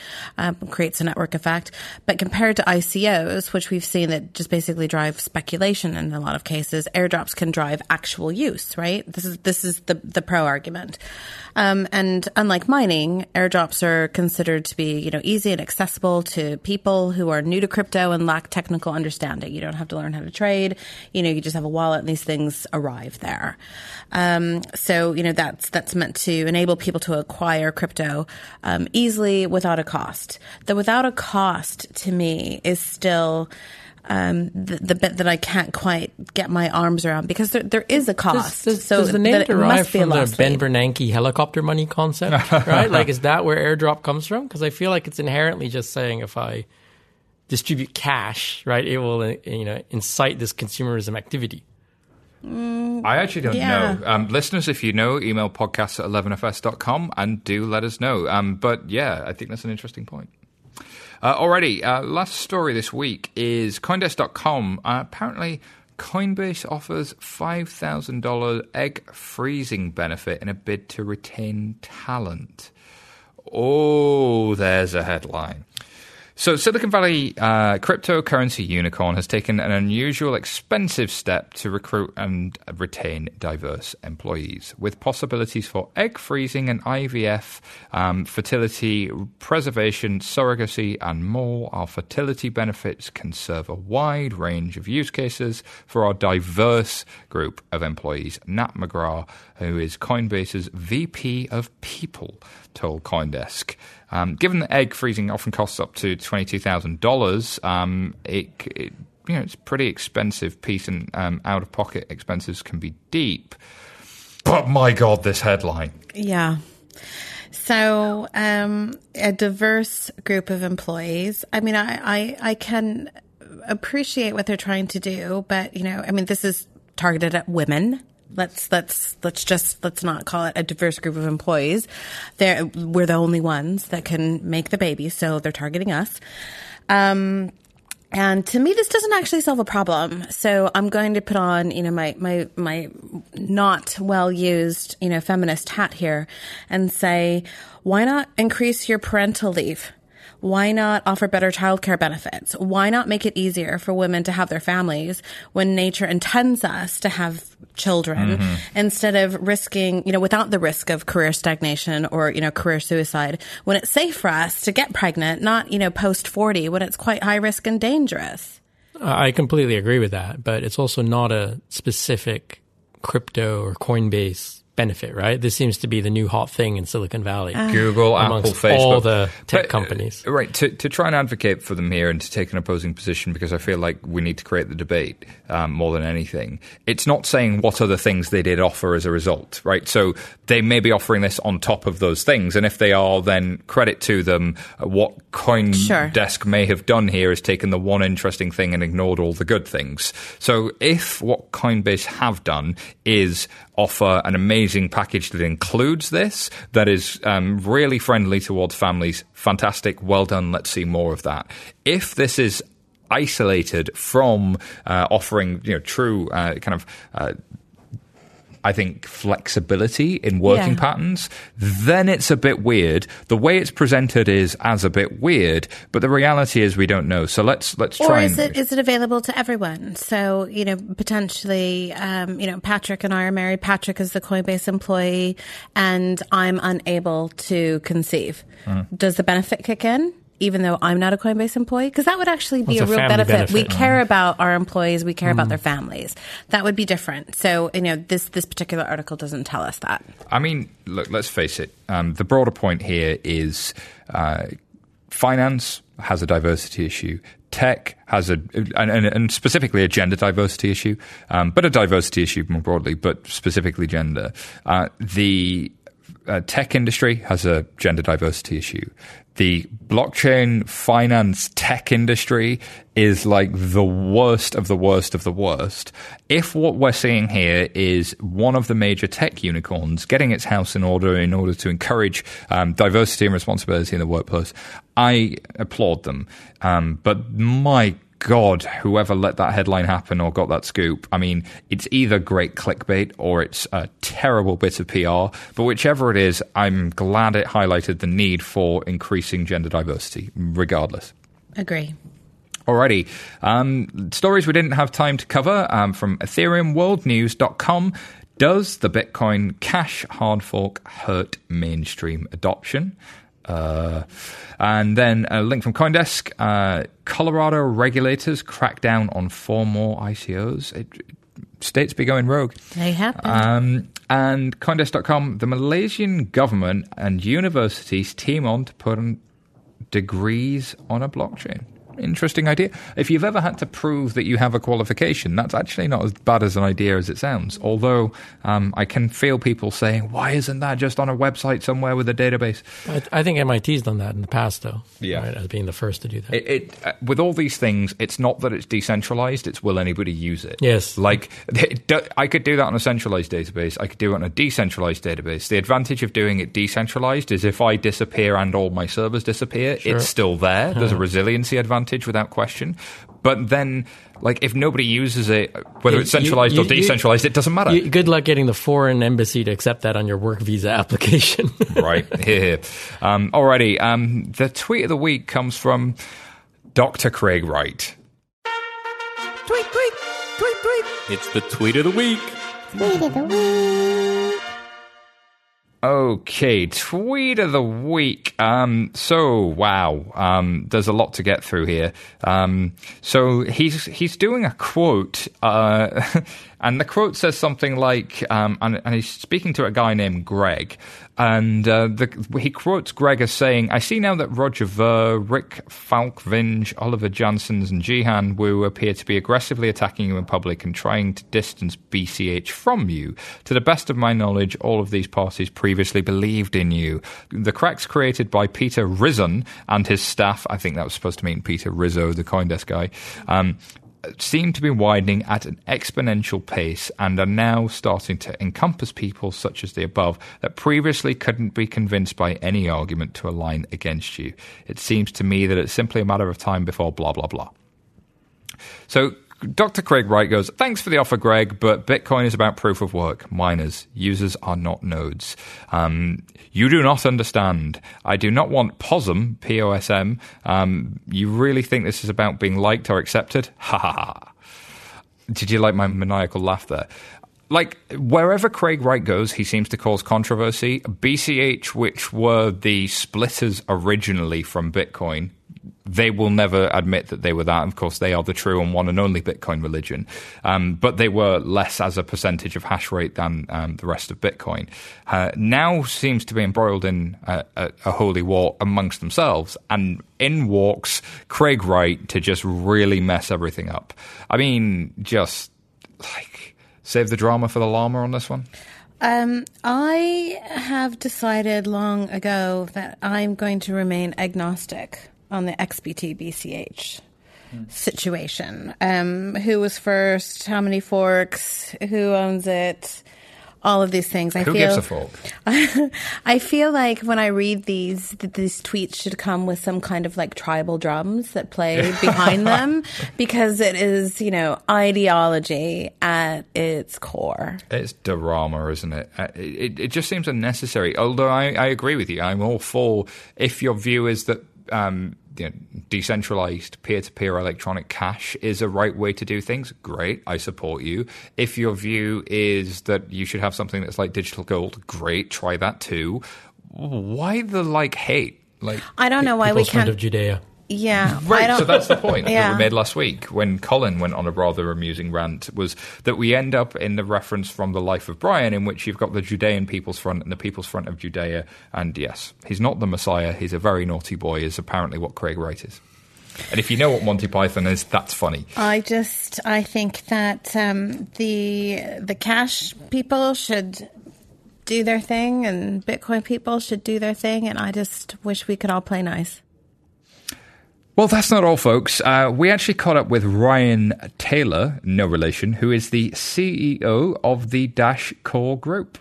creates a network effect. But compared to ICOs, which we've seen that just basically drive speculation in a lot of cases, airdrops can drive actual use, right? This is the pro argument. And unlike mining, airdrops are considered to be, easy and accessible to people who are new to crypto and lack technical understanding. You don't have to learn how to trade. You just have a wallet and these things arrive there. That's meant to enable people to acquire crypto easily without a cost. The without a cost to me is still the bit that I can't quite get my arms around because there is a cost. Does the name derive from the Ben Bernanke helicopter money concept, right? Is that where airdrop comes from? Because I feel like it's inherently just saying if I distribute cash, right, it will incite this consumerism activity. I actually don't know. Listeners, if you know, email podcasts@11fs.com and do let us know. But yeah, I think that's an interesting point. Last story this week is Coindesk.com. Apparently, Coinbase offers $5,000 egg freezing benefit in a bid to retain talent. Oh, there's a headline. So Silicon Valley cryptocurrency unicorn has taken an unusual, expensive step to recruit and retain diverse employees, with possibilities for egg freezing and IVF, fertility preservation, surrogacy, and more. Our fertility benefits can serve a wide range of use cases for our diverse group of employees, Nat McGrath, who is Coinbase's VP of People, told Coindesk. Given that egg freezing often costs up to $22,000, it's a pretty expensive piece, and out-of-pocket expenses can be deep. But my God, this headline. Yeah. So a diverse group of employees. I mean, I can appreciate what they're trying to do, but, this is targeted at women. Let's not call it a diverse group of employees. We're the only ones that can make the baby, so they're targeting us. And to me, this doesn't actually solve a problem. So I'm going to put on, my not well used, feminist hat here, and say, why not increase your parental leave? Why not offer better childcare benefits? Why not make it easier for women to have their families when nature intends us to have children, instead of risking, without the risk of career stagnation or, career suicide, when it's safe for us to get pregnant, not, post 40, when it's quite high risk and dangerous? I completely agree with that, but it's also not a specific crypto or Coinbase benefit, right? This seems to be the new hot thing in Silicon Valley. Google, Apple, Facebook, all the tech companies. Right. To try and advocate for them here and to take an opposing position, because I feel like we need to create the debate more than anything. It's not saying what other things they did offer as a result, right? So they may be offering this on top of those things. And if they are, then credit to them. What Coindesk may have done here is taken the one interesting thing and ignored all the good things. So if what Coinbase have done is offer an amazing package that includes this, that is really friendly towards families, fantastic, well done, let's see more of that. If this is isolated from offering true flexibility in working patterns, then it's a bit weird. The way it's presented is as a bit weird, but the reality is we don't know. So let's try. Or is it available to everyone? So, potentially, Patrick and I are married. Patrick is the Coinbase employee, and I'm unable to conceive. Does the benefit kick in, even though I'm not a Coinbase employee? Because that would actually be a real benefit. We care about our employees. We care about their families. That would be different. So, this particular article doesn't tell us that. I mean, look, let's face it. The broader point here is finance has a diversity issue. Tech has and specifically a gender diversity issue, but a diversity issue more broadly, but specifically gender. The tech industry has a gender diversity issue. The blockchain finance tech industry is like the worst of the worst of the worst. If what we're seeing here is one of the major tech unicorns getting its house in order to encourage diversity and responsibility in the workplace, I applaud them. But my God, whoever let that headline happen or got that scoop, I mean, it's either great clickbait or it's a terrible bit of PR. But whichever it is, I'm glad it highlighted the need for increasing gender diversity, regardless. Agree. Alrighty. Stories we didn't have time to cover from EthereumWorldNews.com. Does the Bitcoin Cash hard fork hurt mainstream adoption? And then a link from Coindesk. Colorado regulators crack down on 4 more ICOs. States be going rogue. They happen. And Coindesk.com, the Malaysian government and universities team on to put on degrees on a blockchain. Interesting idea. If you've ever had to prove that you have a qualification, that's actually not as bad as an idea as it sounds. Although I can feel people saying, why isn't that just on a website somewhere with a database? I think MIT's done that in the past, though. Yeah. Right, as being the first to do that. With all these things, it's not that it's decentralized, it's will anybody use it. Yes. Like, I could do that on a centralized database. I could do it on a decentralized database. The advantage of doing it decentralized is if I disappear and all my servers disappear, it's still there. There's a resiliency advantage. Without question. But then, if nobody uses it, whether it's centralized or decentralized, it doesn't matter. Good luck getting the foreign embassy to accept that on your work visa application. Right. Here. Alrighty. The tweet of the week comes from Dr. Craig Wright. Tweet, tweet, tweet, tweet. It's the tweet of the week. Tweet of the week. Okay, tweet of the week. There's a lot to get through here. So he's doing a quote, and the quote says something like, and he's speaking to a guy named Greg, and he quotes Greg as saying, "I see now that Roger Ver, Rick Falkvinge, Oliver Janssens, and Jihan Wu appear to be aggressively attacking you in public and trying to distance BCH from you. To the best of my knowledge, all of these parties previously believed in you. The cracks created by Peter Rizzon and his staff," I think that was supposed to mean Peter Rizzo, the Coindesk guy, seem to be widening at an exponential pace and are now starting to encompass people such as the above that previously couldn't be convinced by any argument to align against you. It seems to me that it's simply a matter of time before blah, blah, blah." So Dr. Craig Wright goes, "Thanks for the offer, Greg, but Bitcoin is about proof of work. Miners, users are not nodes. You do not understand. I do not want POSM, P-O-S-M. You really think this is about being liked or accepted? Ha ha ha." Did you like my maniacal laugh there? Like, wherever Craig Wright goes, he seems to cause controversy. BCH, which were the splitters originally from Bitcoin, they will never admit that they were that. Of course, they are the true and one and only Bitcoin religion. But they were less as a percentage of hash rate than the rest of Bitcoin. Now seems to be embroiled in a holy war amongst themselves. And in walks Craig Wright to just really mess everything up. I mean, just like save the drama for the llama on this one. I have decided long ago that I'm going to remain agnostic on the XBT BCH situation. Who was first? How many forks? Who owns it? All of these things. Who gives a fork? I feel like when I read these, that these tweets should come with some kind of like tribal drums that play behind them, because it is, you know, ideology at its core. It's drama, isn't it? It just seems unnecessary. Although I agree with you. I'm all for if your view is that decentralized peer-to-peer electronic cash is a right way to do things, great, I support you. If your view is that you should have something that's like digital gold, great, try that too. Why the hate? I don't know why we can't. Of Judea. Yeah, right. So that's the point that we made last week when Colin went on a rather amusing rant, was that we end up in the reference from The Life of Brian, in which you've got the Judean People's Front and the People's Front of Judea. And yes, he's not the Messiah. He's a very naughty boy, is apparently what Craig Wright is. And if you know what Monty Python is, that's funny. I think that the cash people should do their thing, and Bitcoin people should do their thing. And I just wish we could all play nice. Well, that's not all, folks. We actually caught up with Ryan Taylor, no relation, who is the CEO of the Dash Core Group.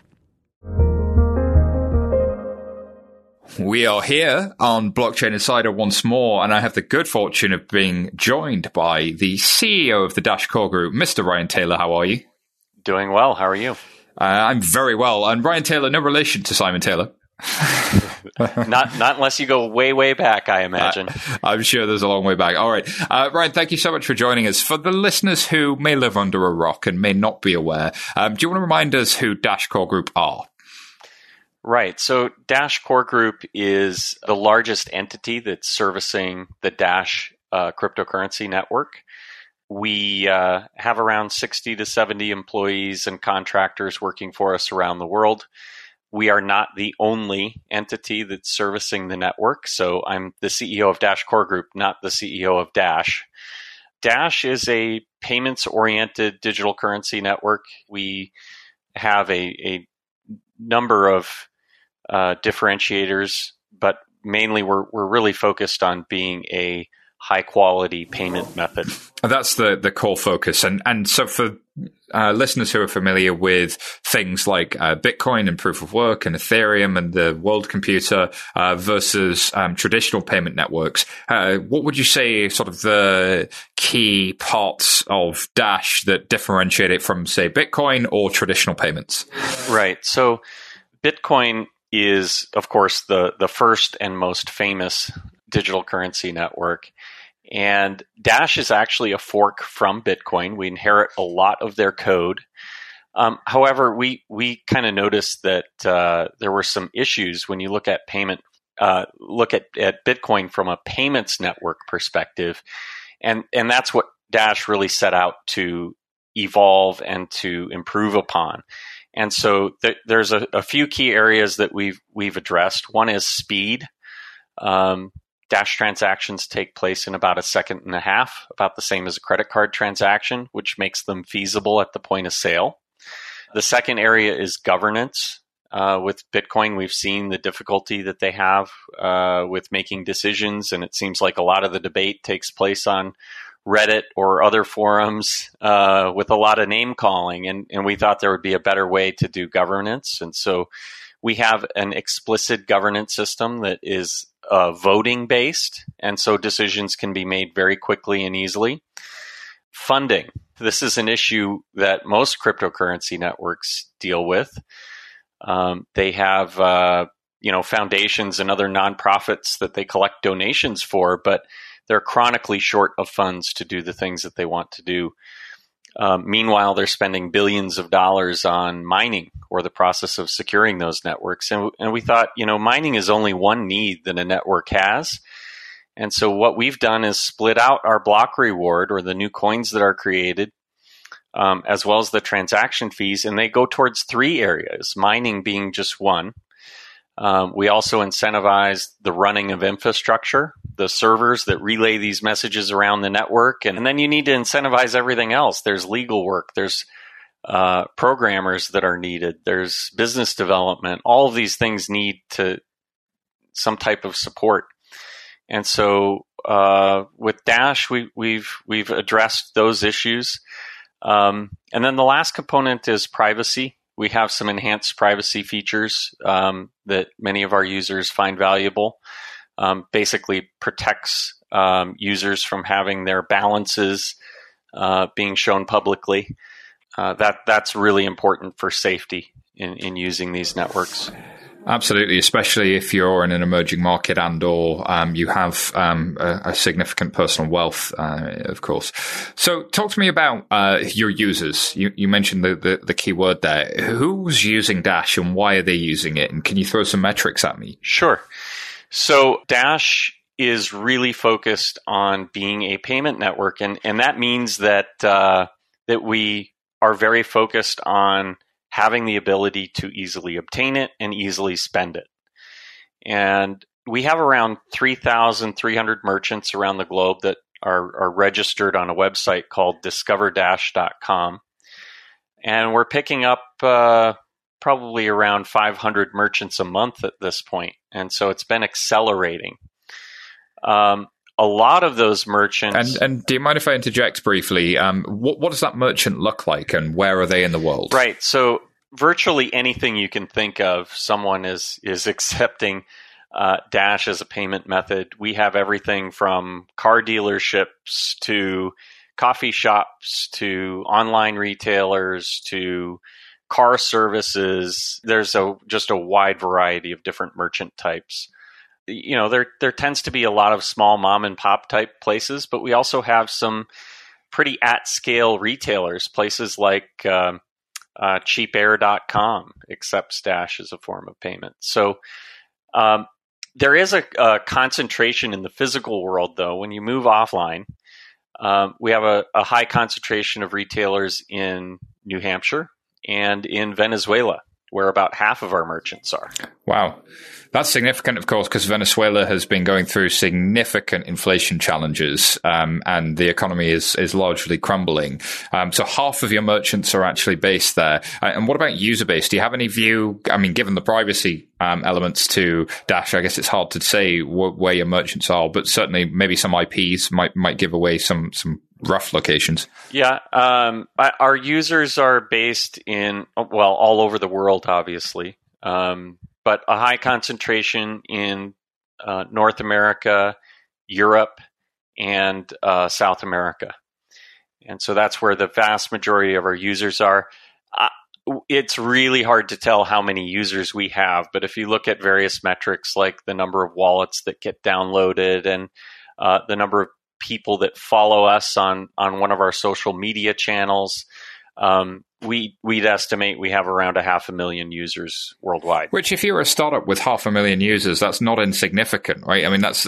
We are here on Blockchain Insider once more, and I have the good fortune of being joined by the CEO of the Dash Core Group, Mr. Ryan Taylor. How are you? Doing well. How are you? I'm very well. And Ryan Taylor, no relation to Simon Taylor. not unless you go way back, I imagine. I'm sure there's a long way back. All right, Ryan, thank you so much for joining us. For the listeners who may live under a rock and may not be aware, do you want to remind us who Dash Core Group are? Right, so Dash Core Group is the largest entity that's servicing the Dash cryptocurrency network. We have around 60 to 70 employees and contractors working for us around the world. We are not the only entity that's servicing the network. So I'm the CEO of Dash Core Group, not the CEO of Dash. Dash is a payments-oriented digital currency network. We have a number of differentiators, but mainly we're really focused on being a high-quality payment method. That's the core focus. And so for listeners who are familiar with things like Bitcoin and proof of work and Ethereum and the world computer versus traditional payment networks, what would you say sort of the key parts of Dash that differentiate it from, say, Bitcoin or traditional payments? Right. So Bitcoin is, of course, the first and most famous digital currency network. And Dash is actually a fork from Bitcoin. We inherit a lot of their code. However, we kind of noticed that there were some issues when you look at payment, look at Bitcoin from a payments network perspective, and that's what Dash really set out to evolve and to improve upon. And so there's a few key areas that we've addressed. One is speed. Dash transactions take place in about a second and a half, about the same as a credit card transaction, which makes them feasible at the point of sale. The second area is governance. With Bitcoin, we've seen the difficulty that they have with making decisions, and it seems like a lot of the debate takes place on Reddit or other forums with a lot of name calling, and we thought there would be a better way to do governance. And so we have an explicit governance system that is voting based, and so decisions can be made very quickly and easily. Funding. This is an issue that most cryptocurrency networks deal with. They have, foundations and other nonprofits that they collect donations for, but they're chronically short of funds to do the things that they want to do. Meanwhile, they're spending billions of dollars on mining or the process of securing those networks. And we thought, mining is only one need that a network has. And so what we've done is split out our block reward or the new coins that are created, as well as the transaction fees. And they go towards three areas, mining being just one. We also incentivize the running of infrastructure, the servers that relay these messages around the network. And then you need to incentivize everything else. There's legal work. There's programmers that are needed. There's business development. All of these things need to some type of support. And so with Dash, we've addressed those issues. And then the last component is privacy. We have some enhanced privacy features that many of our users find valuable. Basically protects users from having their balances being shown publicly. That's really important for safety in using these networks. Absolutely, especially if you're in an emerging market and or you have a significant personal wealth, of course. So talk to me about your users. You mentioned the key word there. Who's using Dash and why are they using it? And can you throw some metrics at me? Sure. So Dash is really focused on being a payment network. And that means that that we are very focused on having the ability to easily obtain it and easily spend it. And we have around 3,300 merchants around the globe that are registered on a website called discoverdash.com. And we're picking up probably around 500 merchants a month at this point. And so it's been accelerating. A lot of those merchants... And do you mind if I interject briefly? What does that merchant look like and where are they in the world? Right. So virtually anything you can think of, someone is accepting Dash as a payment method. We have everything from car dealerships to coffee shops to online retailers to car services. There's just a wide variety of different merchant types. There tends to be a lot of small mom and pop type places, but we also have some pretty at scale retailers, places like cheapair.com accepts Dash as a form of payment. So there is a concentration in the physical world, though. When you move offline, we have a high concentration of retailers in New Hampshire and in Venezuela, where about half of our merchants are. Wow. That's significant, of course, because Venezuela has been going through significant inflation challenges and the economy is largely crumbling. So half of your merchants are actually based there. And what about user base? Do you have any view? I mean, given the privacy elements to Dash, I guess it's hard to say where your merchants are, but certainly maybe some IPs might give away some rough locations. Yeah. Our users are based in, all over the world, obviously, but a high concentration in North America, Europe, and South America. And so that's where the vast majority of our users are. It's really hard to tell how many users we have, but if you look at various metrics like the number of wallets that get downloaded and the number of people that follow us on one of our social media channels. We'd estimate we have around 500,000 users worldwide. Which, if you're a startup with 500,000 users, that's not insignificant, right? I mean, that's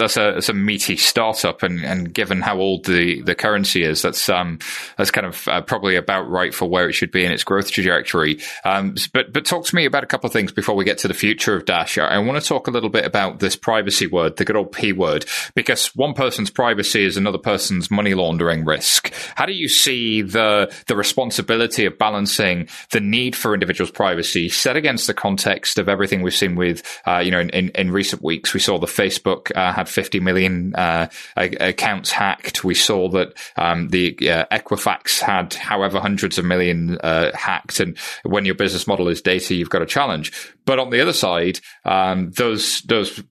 a meaty startup, and given how old the currency is, that's kind of probably about right for where it should be in its growth trajectory. But talk to me about a couple of things before we get to the future of Dash. I want to talk a little bit about this privacy word, the good old P word, because one person's privacy is another person's money laundering risk. How do you see the responsibility of balancing the need for individuals' privacy set against the context of everything we've seen with, in recent weeks? We saw the Facebook had 50 million accounts hacked. We saw that the Equifax had, however, hundreds of million hacked. And when your business model is data, you've got a challenge. But on the other side, those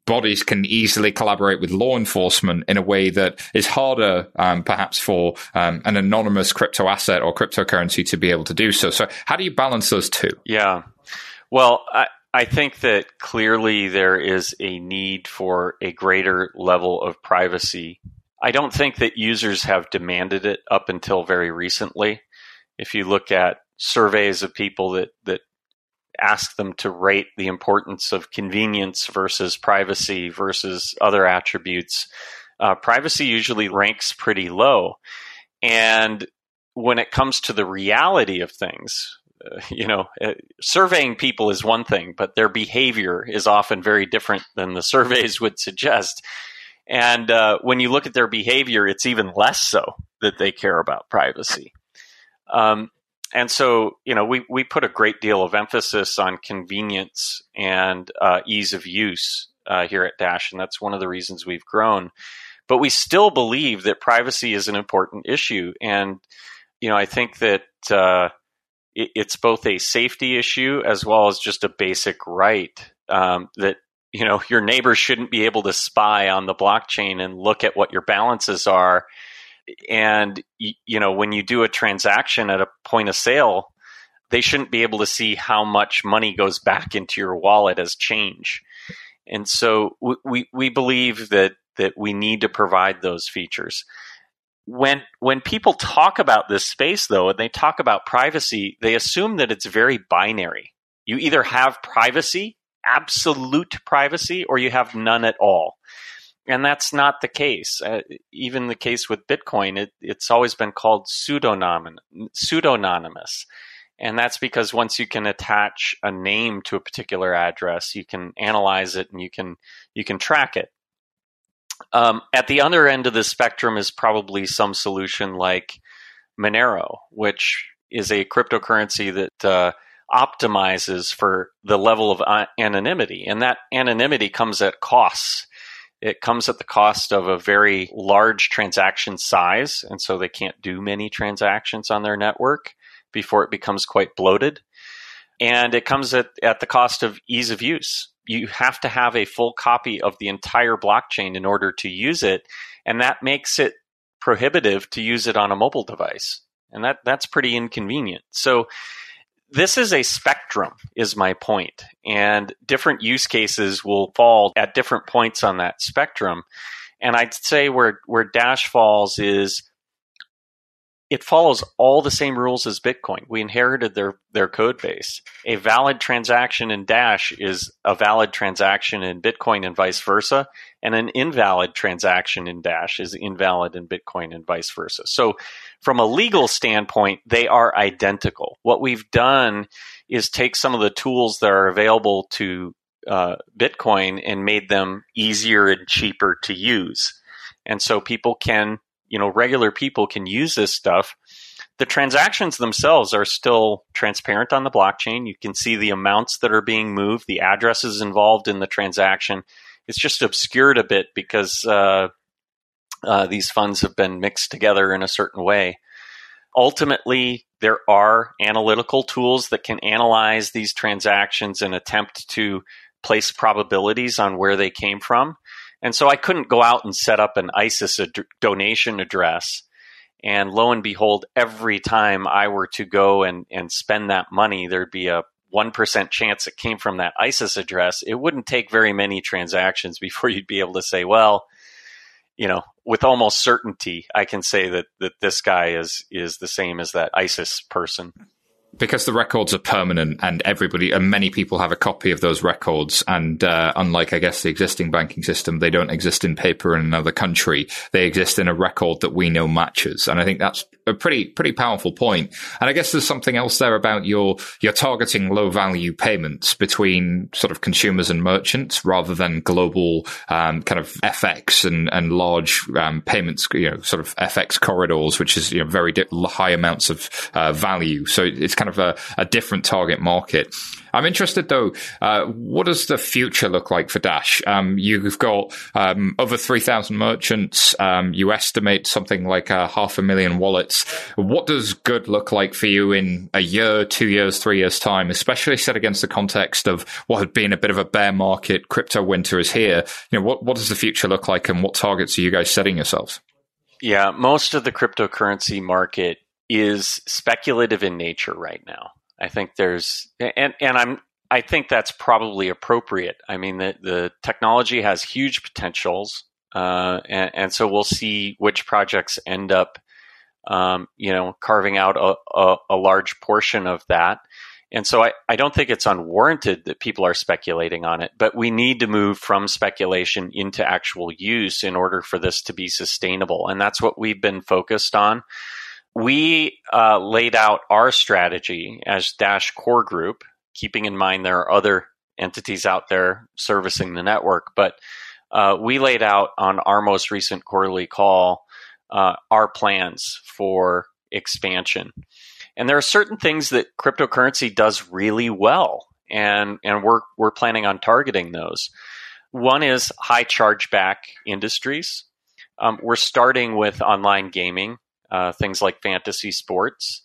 bodies can easily collaborate with law enforcement in a way that is harder, perhaps, for an anonymous crypto asset or cryptocurrency to be able to do so. So how do you balance those two? Yeah. Well, I think that clearly there is a need for a greater level of privacy. I don't think that users have demanded it up until very recently. If you look at surveys of people that ask them to rate the importance of convenience versus privacy versus other attributes, privacy usually ranks pretty low. And when it comes to the reality of things, surveying people is one thing, but their behavior is often very different than the surveys would suggest. And when you look at their behavior, it's even less so that they care about privacy. And so, we put a great deal of emphasis on convenience and ease of use here at Dash, and that's one of the reasons we've grown. But we still believe that privacy is an important issue, and I think that it's both a safety issue as well as just a basic right that your neighbor shouldn't be able to spy on the blockchain and look at what your balances are. And, when you do a transaction at a point of sale, they shouldn't be able to see how much money goes back into your wallet as change. And so we believe that we need to provide those features. When people talk about this space, though, and they talk about privacy, they assume that it's very binary. You either have privacy, absolute privacy, or you have none at all. And that's not the case. Even the case with Bitcoin, it's always been called pseudonymous. And that's because once you can attach a name to a particular address, you can analyze it and you can track it. At the other end of the spectrum is probably some solution like Monero, which is a cryptocurrency that optimizes for the level of anonymity. And that anonymity comes at costs. It comes at the cost of a very large transaction size, and so they can't do many transactions on their network before it becomes quite bloated. And it comes at the cost of ease of use. You have to have a full copy of the entire blockchain in order to use it, and that makes it prohibitive to use it on a mobile device. And that's pretty inconvenient. So this is a spectrum, is my point, and different use cases will fall at different points on that spectrum. And I'd say where Dash falls is it follows all the same rules as Bitcoin. We inherited their code base. A valid transaction in Dash is a valid transaction in Bitcoin and vice versa, and an invalid transaction in Dash is invalid in Bitcoin and vice versa. So from a legal standpoint, they are identical. What we've done is take some of the tools that are available to Bitcoin and made them easier and cheaper to use. And so people can, regular people can use this stuff. The transactions themselves are still transparent on the blockchain. You can see the amounts that are being moved, the addresses involved in the transaction. It's just obscured a bit because these funds have been mixed together in a certain way. Ultimately, there are analytical tools that can analyze these transactions and attempt to place probabilities on where they came from. And so I couldn't go out and set up an ISIS donation address. And lo and behold, every time I were to go and spend that money, there'd be a 1% chance it came from that ISIS address. It wouldn't take very many transactions before you'd be able to say, well, you know, with almost certainty, I can say that this guy is the same as that ISIS person. Because the records are permanent, and many people have a copy of those records. And unlike, I guess, the existing banking system, they don't exist in paper in another country. They exist in a record that we know matches. And I think that's a pretty powerful point. And I guess there's something else there about you're targeting low value payments between sort of consumers and merchants rather than global kind of FX and large payments, you know, sort of FX corridors, which is, you know, very high amounts of value. So it's kind of a different target market. I'm interested, though, what does the future look like for Dash? You've got over 3,000 merchants. You estimate something like 500,000 wallets. What does good look like for you in a year, 2 years, 3 years' time, especially set against the context of what had been a bit of a bear market? Crypto winter is here. You know, what does the future look like, and what targets are you guys setting yourselves? Yeah, most of the cryptocurrency market is speculative in nature right now. I think there's, I think that's probably appropriate. I mean, the technology has huge potentials, and so we'll see which projects end up, carving out a large portion of that. And so I don't think it's unwarranted that people are speculating on it, but we need to move from speculation into actual use in order for this to be sustainable. And that's what we've been focused on. We laid out our strategy as Dash Core Group, keeping in mind there are other entities out there servicing the network. But we laid out on our most recent quarterly call our plans for expansion. And there are certain things that cryptocurrency does really well, and we're planning on targeting those. One is high chargeback industries. We're starting with online gaming. Things like fantasy sports.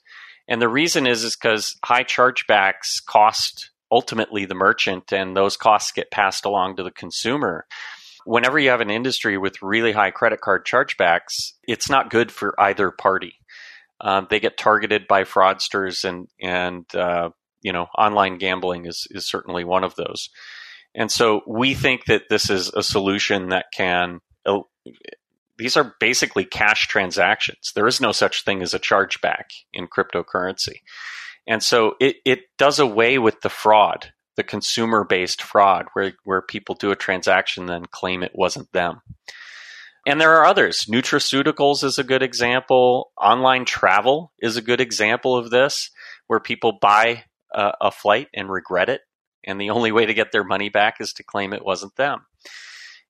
And the reason is because high chargebacks cost ultimately the merchant, and those costs get passed along to the consumer. Whenever you have an industry with really high credit card chargebacks, it's not good for either party. They get targeted by fraudsters, and online gambling is certainly one of those. And so we think that this is a solution that can... These are basically cash transactions. There is no such thing as a chargeback in cryptocurrency. And so it does away with the fraud, the consumer-based fraud, where people do a transaction and then claim it wasn't them. And there are others. Nutraceuticals is a good example. Online travel is a good example of this, where people buy a flight and regret it, and the only way to get their money back is to claim it wasn't them.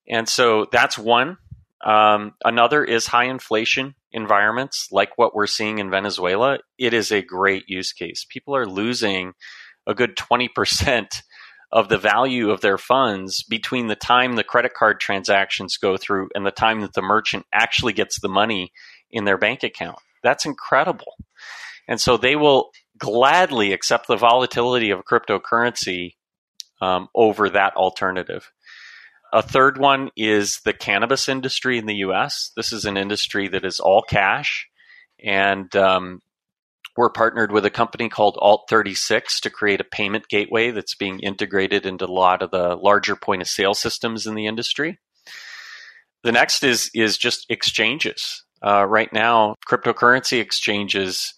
And so that's one. Another is high inflation environments like what we're seeing in Venezuela. It is a great use case. People are losing a good 20% of the value of their funds between the time the credit card transactions go through and the time that the merchant actually gets the money in their bank account. That's incredible. And so they will gladly accept the volatility of cryptocurrency over that alternative. A third one is the cannabis industry in the U.S. This is an industry that is all cash, and we're partnered with a company called Alt36 to create a payment gateway that's being integrated into a lot of the larger point-of-sale systems in the industry. The next is just exchanges. Right now, cryptocurrency exchanges,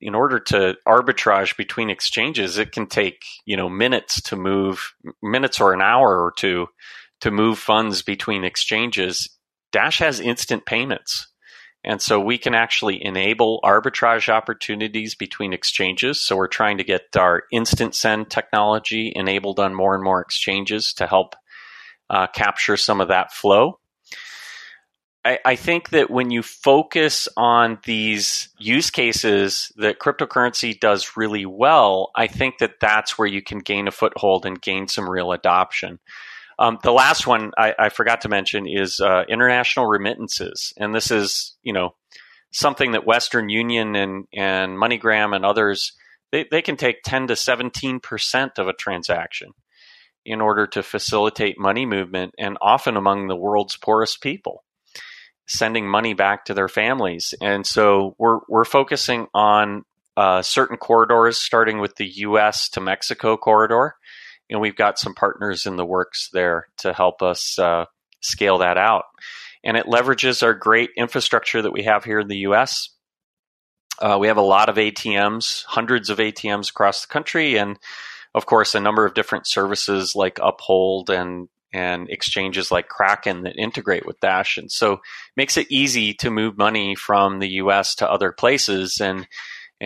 in order to arbitrage between exchanges, it can take minutes or an hour or two to move funds between exchanges. Dash has instant payments. And so we can actually enable arbitrage opportunities between exchanges. So we're trying to get our instant send technology enabled on more and more exchanges to help capture some of that flow. I think that when you focus on these use cases that cryptocurrency does really well, I think that that's where you can gain a foothold and gain some real adoption. The last one I forgot to mention is international remittances. And this is, something that Western Union and MoneyGram and others, they can take 10 to 17% of a transaction in order to facilitate money movement, and often among the world's poorest people, sending money back to their families. And so we're focusing on certain corridors, starting with the U.S. to Mexico corridor. And we've got some partners in the works there to help us scale that out. and it leverages our great infrastructure that we have here in the U.S. We have a lot of ATMs, hundreds of ATMs across the country, and of course, a number of different services like Uphold and exchanges like Kraken that integrate with Dash. And so makes it easy to move money from the US to other places. And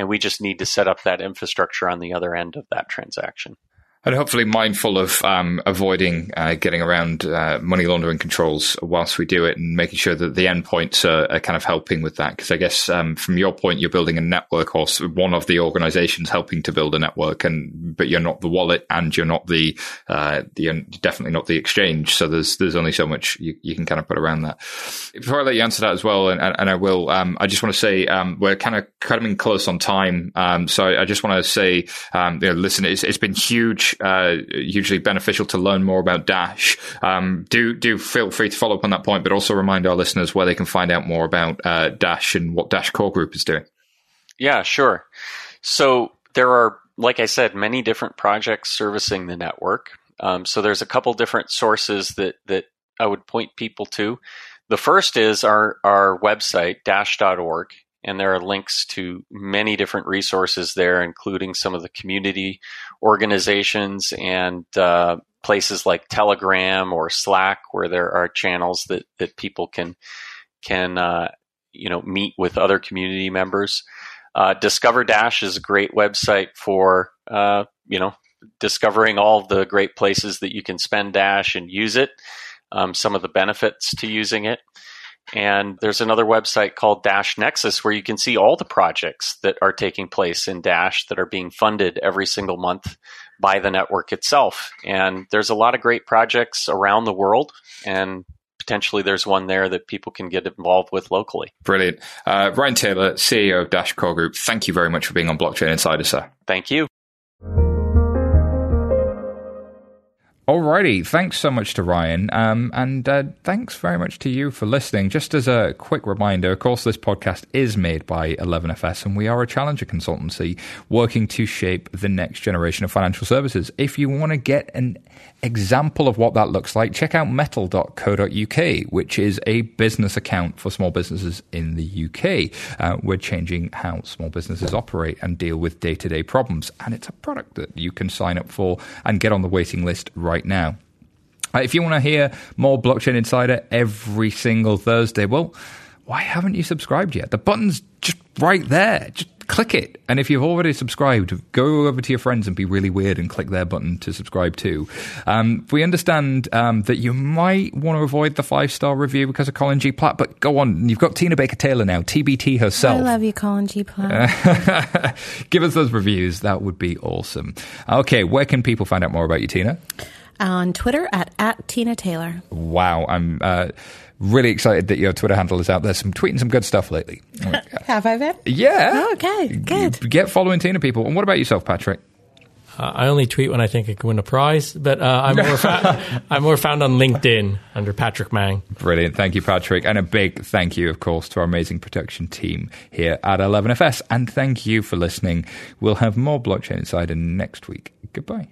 we just need to set up that infrastructure on the other end of that transaction. And hopefully mindful of avoiding getting around money laundering controls whilst we do it, and making sure that the endpoints are kind of helping with that. Because I guess from your point, you're building a network, or one of the organizations helping to build a network, but you're not the wallet, and you're not the definitely not the exchange. So there's only so much you can kind of put around that. Before I let you answer that as well, and I will, I just want to say we're kind of coming close on time. So I just want to say, you know, listen, it's been huge. Hugely beneficial to learn more about Dash. Do feel free to follow up on that point, but also remind our listeners where they can find out more about Dash and what Dash Core Group is doing. Yeah, sure. So there are, like I said, many different projects servicing the network. So there's a couple different sources that I would point people to. The first is our website, dash.org, and there are links to many different resources there, including some of the community organizations and places like Telegram or Slack, where there are channels that people can meet with other community members. Discover Dash is a great website for discovering all the great places that you can spend Dash and use it, some of the benefits to using it. And there's another website called Dash Nexus, where you can see all the projects that are taking place in Dash that are being funded every single month by the network itself. And there's a lot of great projects around the world, and potentially there's one there that people can get involved with locally. Brilliant. Ryan Taylor, CEO of Dash Core Group, thank you very much for being on Blockchain Insider, sir. Thank you. Alrighty, thanks so much to Ryan, and thanks very much to you for listening. Just as a quick reminder, of course, this podcast is made by 11FS, and we are a challenger consultancy working to shape the next generation of financial services. If you want to get an example of what that looks like, check out metal.co.uk, which is a business account for small businesses in the UK. We're changing how small businesses operate and deal with day-to-day problems, and it's a product that you can sign up for and get on the waiting list right now. If you want to hear more Blockchain Insider every single Thursday, well, why haven't you subscribed yet? The button's just right there. Just click it. And if you've already subscribed, go over to your friends and be really weird and click their button to subscribe too. We understand that you might want to avoid the 5-star review because of Colin G Platt, but go on. You've got Teana Baker-Taylor now, TBT herself. I love you, Colin G Platt. Give us those reviews. That would be awesome. Okay, where can people find out more about you, Teana? On Twitter at Teana Taylor. Wow, I'm really excited that your Twitter handle is out there. Some tweeting some good stuff lately. Have I been? Yeah. Oh, okay, good. Get following Teana, people. And what about yourself, Patrick? I only tweet when I think I can win a prize, but I'm more found on LinkedIn under Patrick Mang. Brilliant. Thank you, Patrick. And a big thank you, of course, to our amazing production team here at 11FS. And thank you for listening. We'll have more Blockchain Insider next week. Goodbye.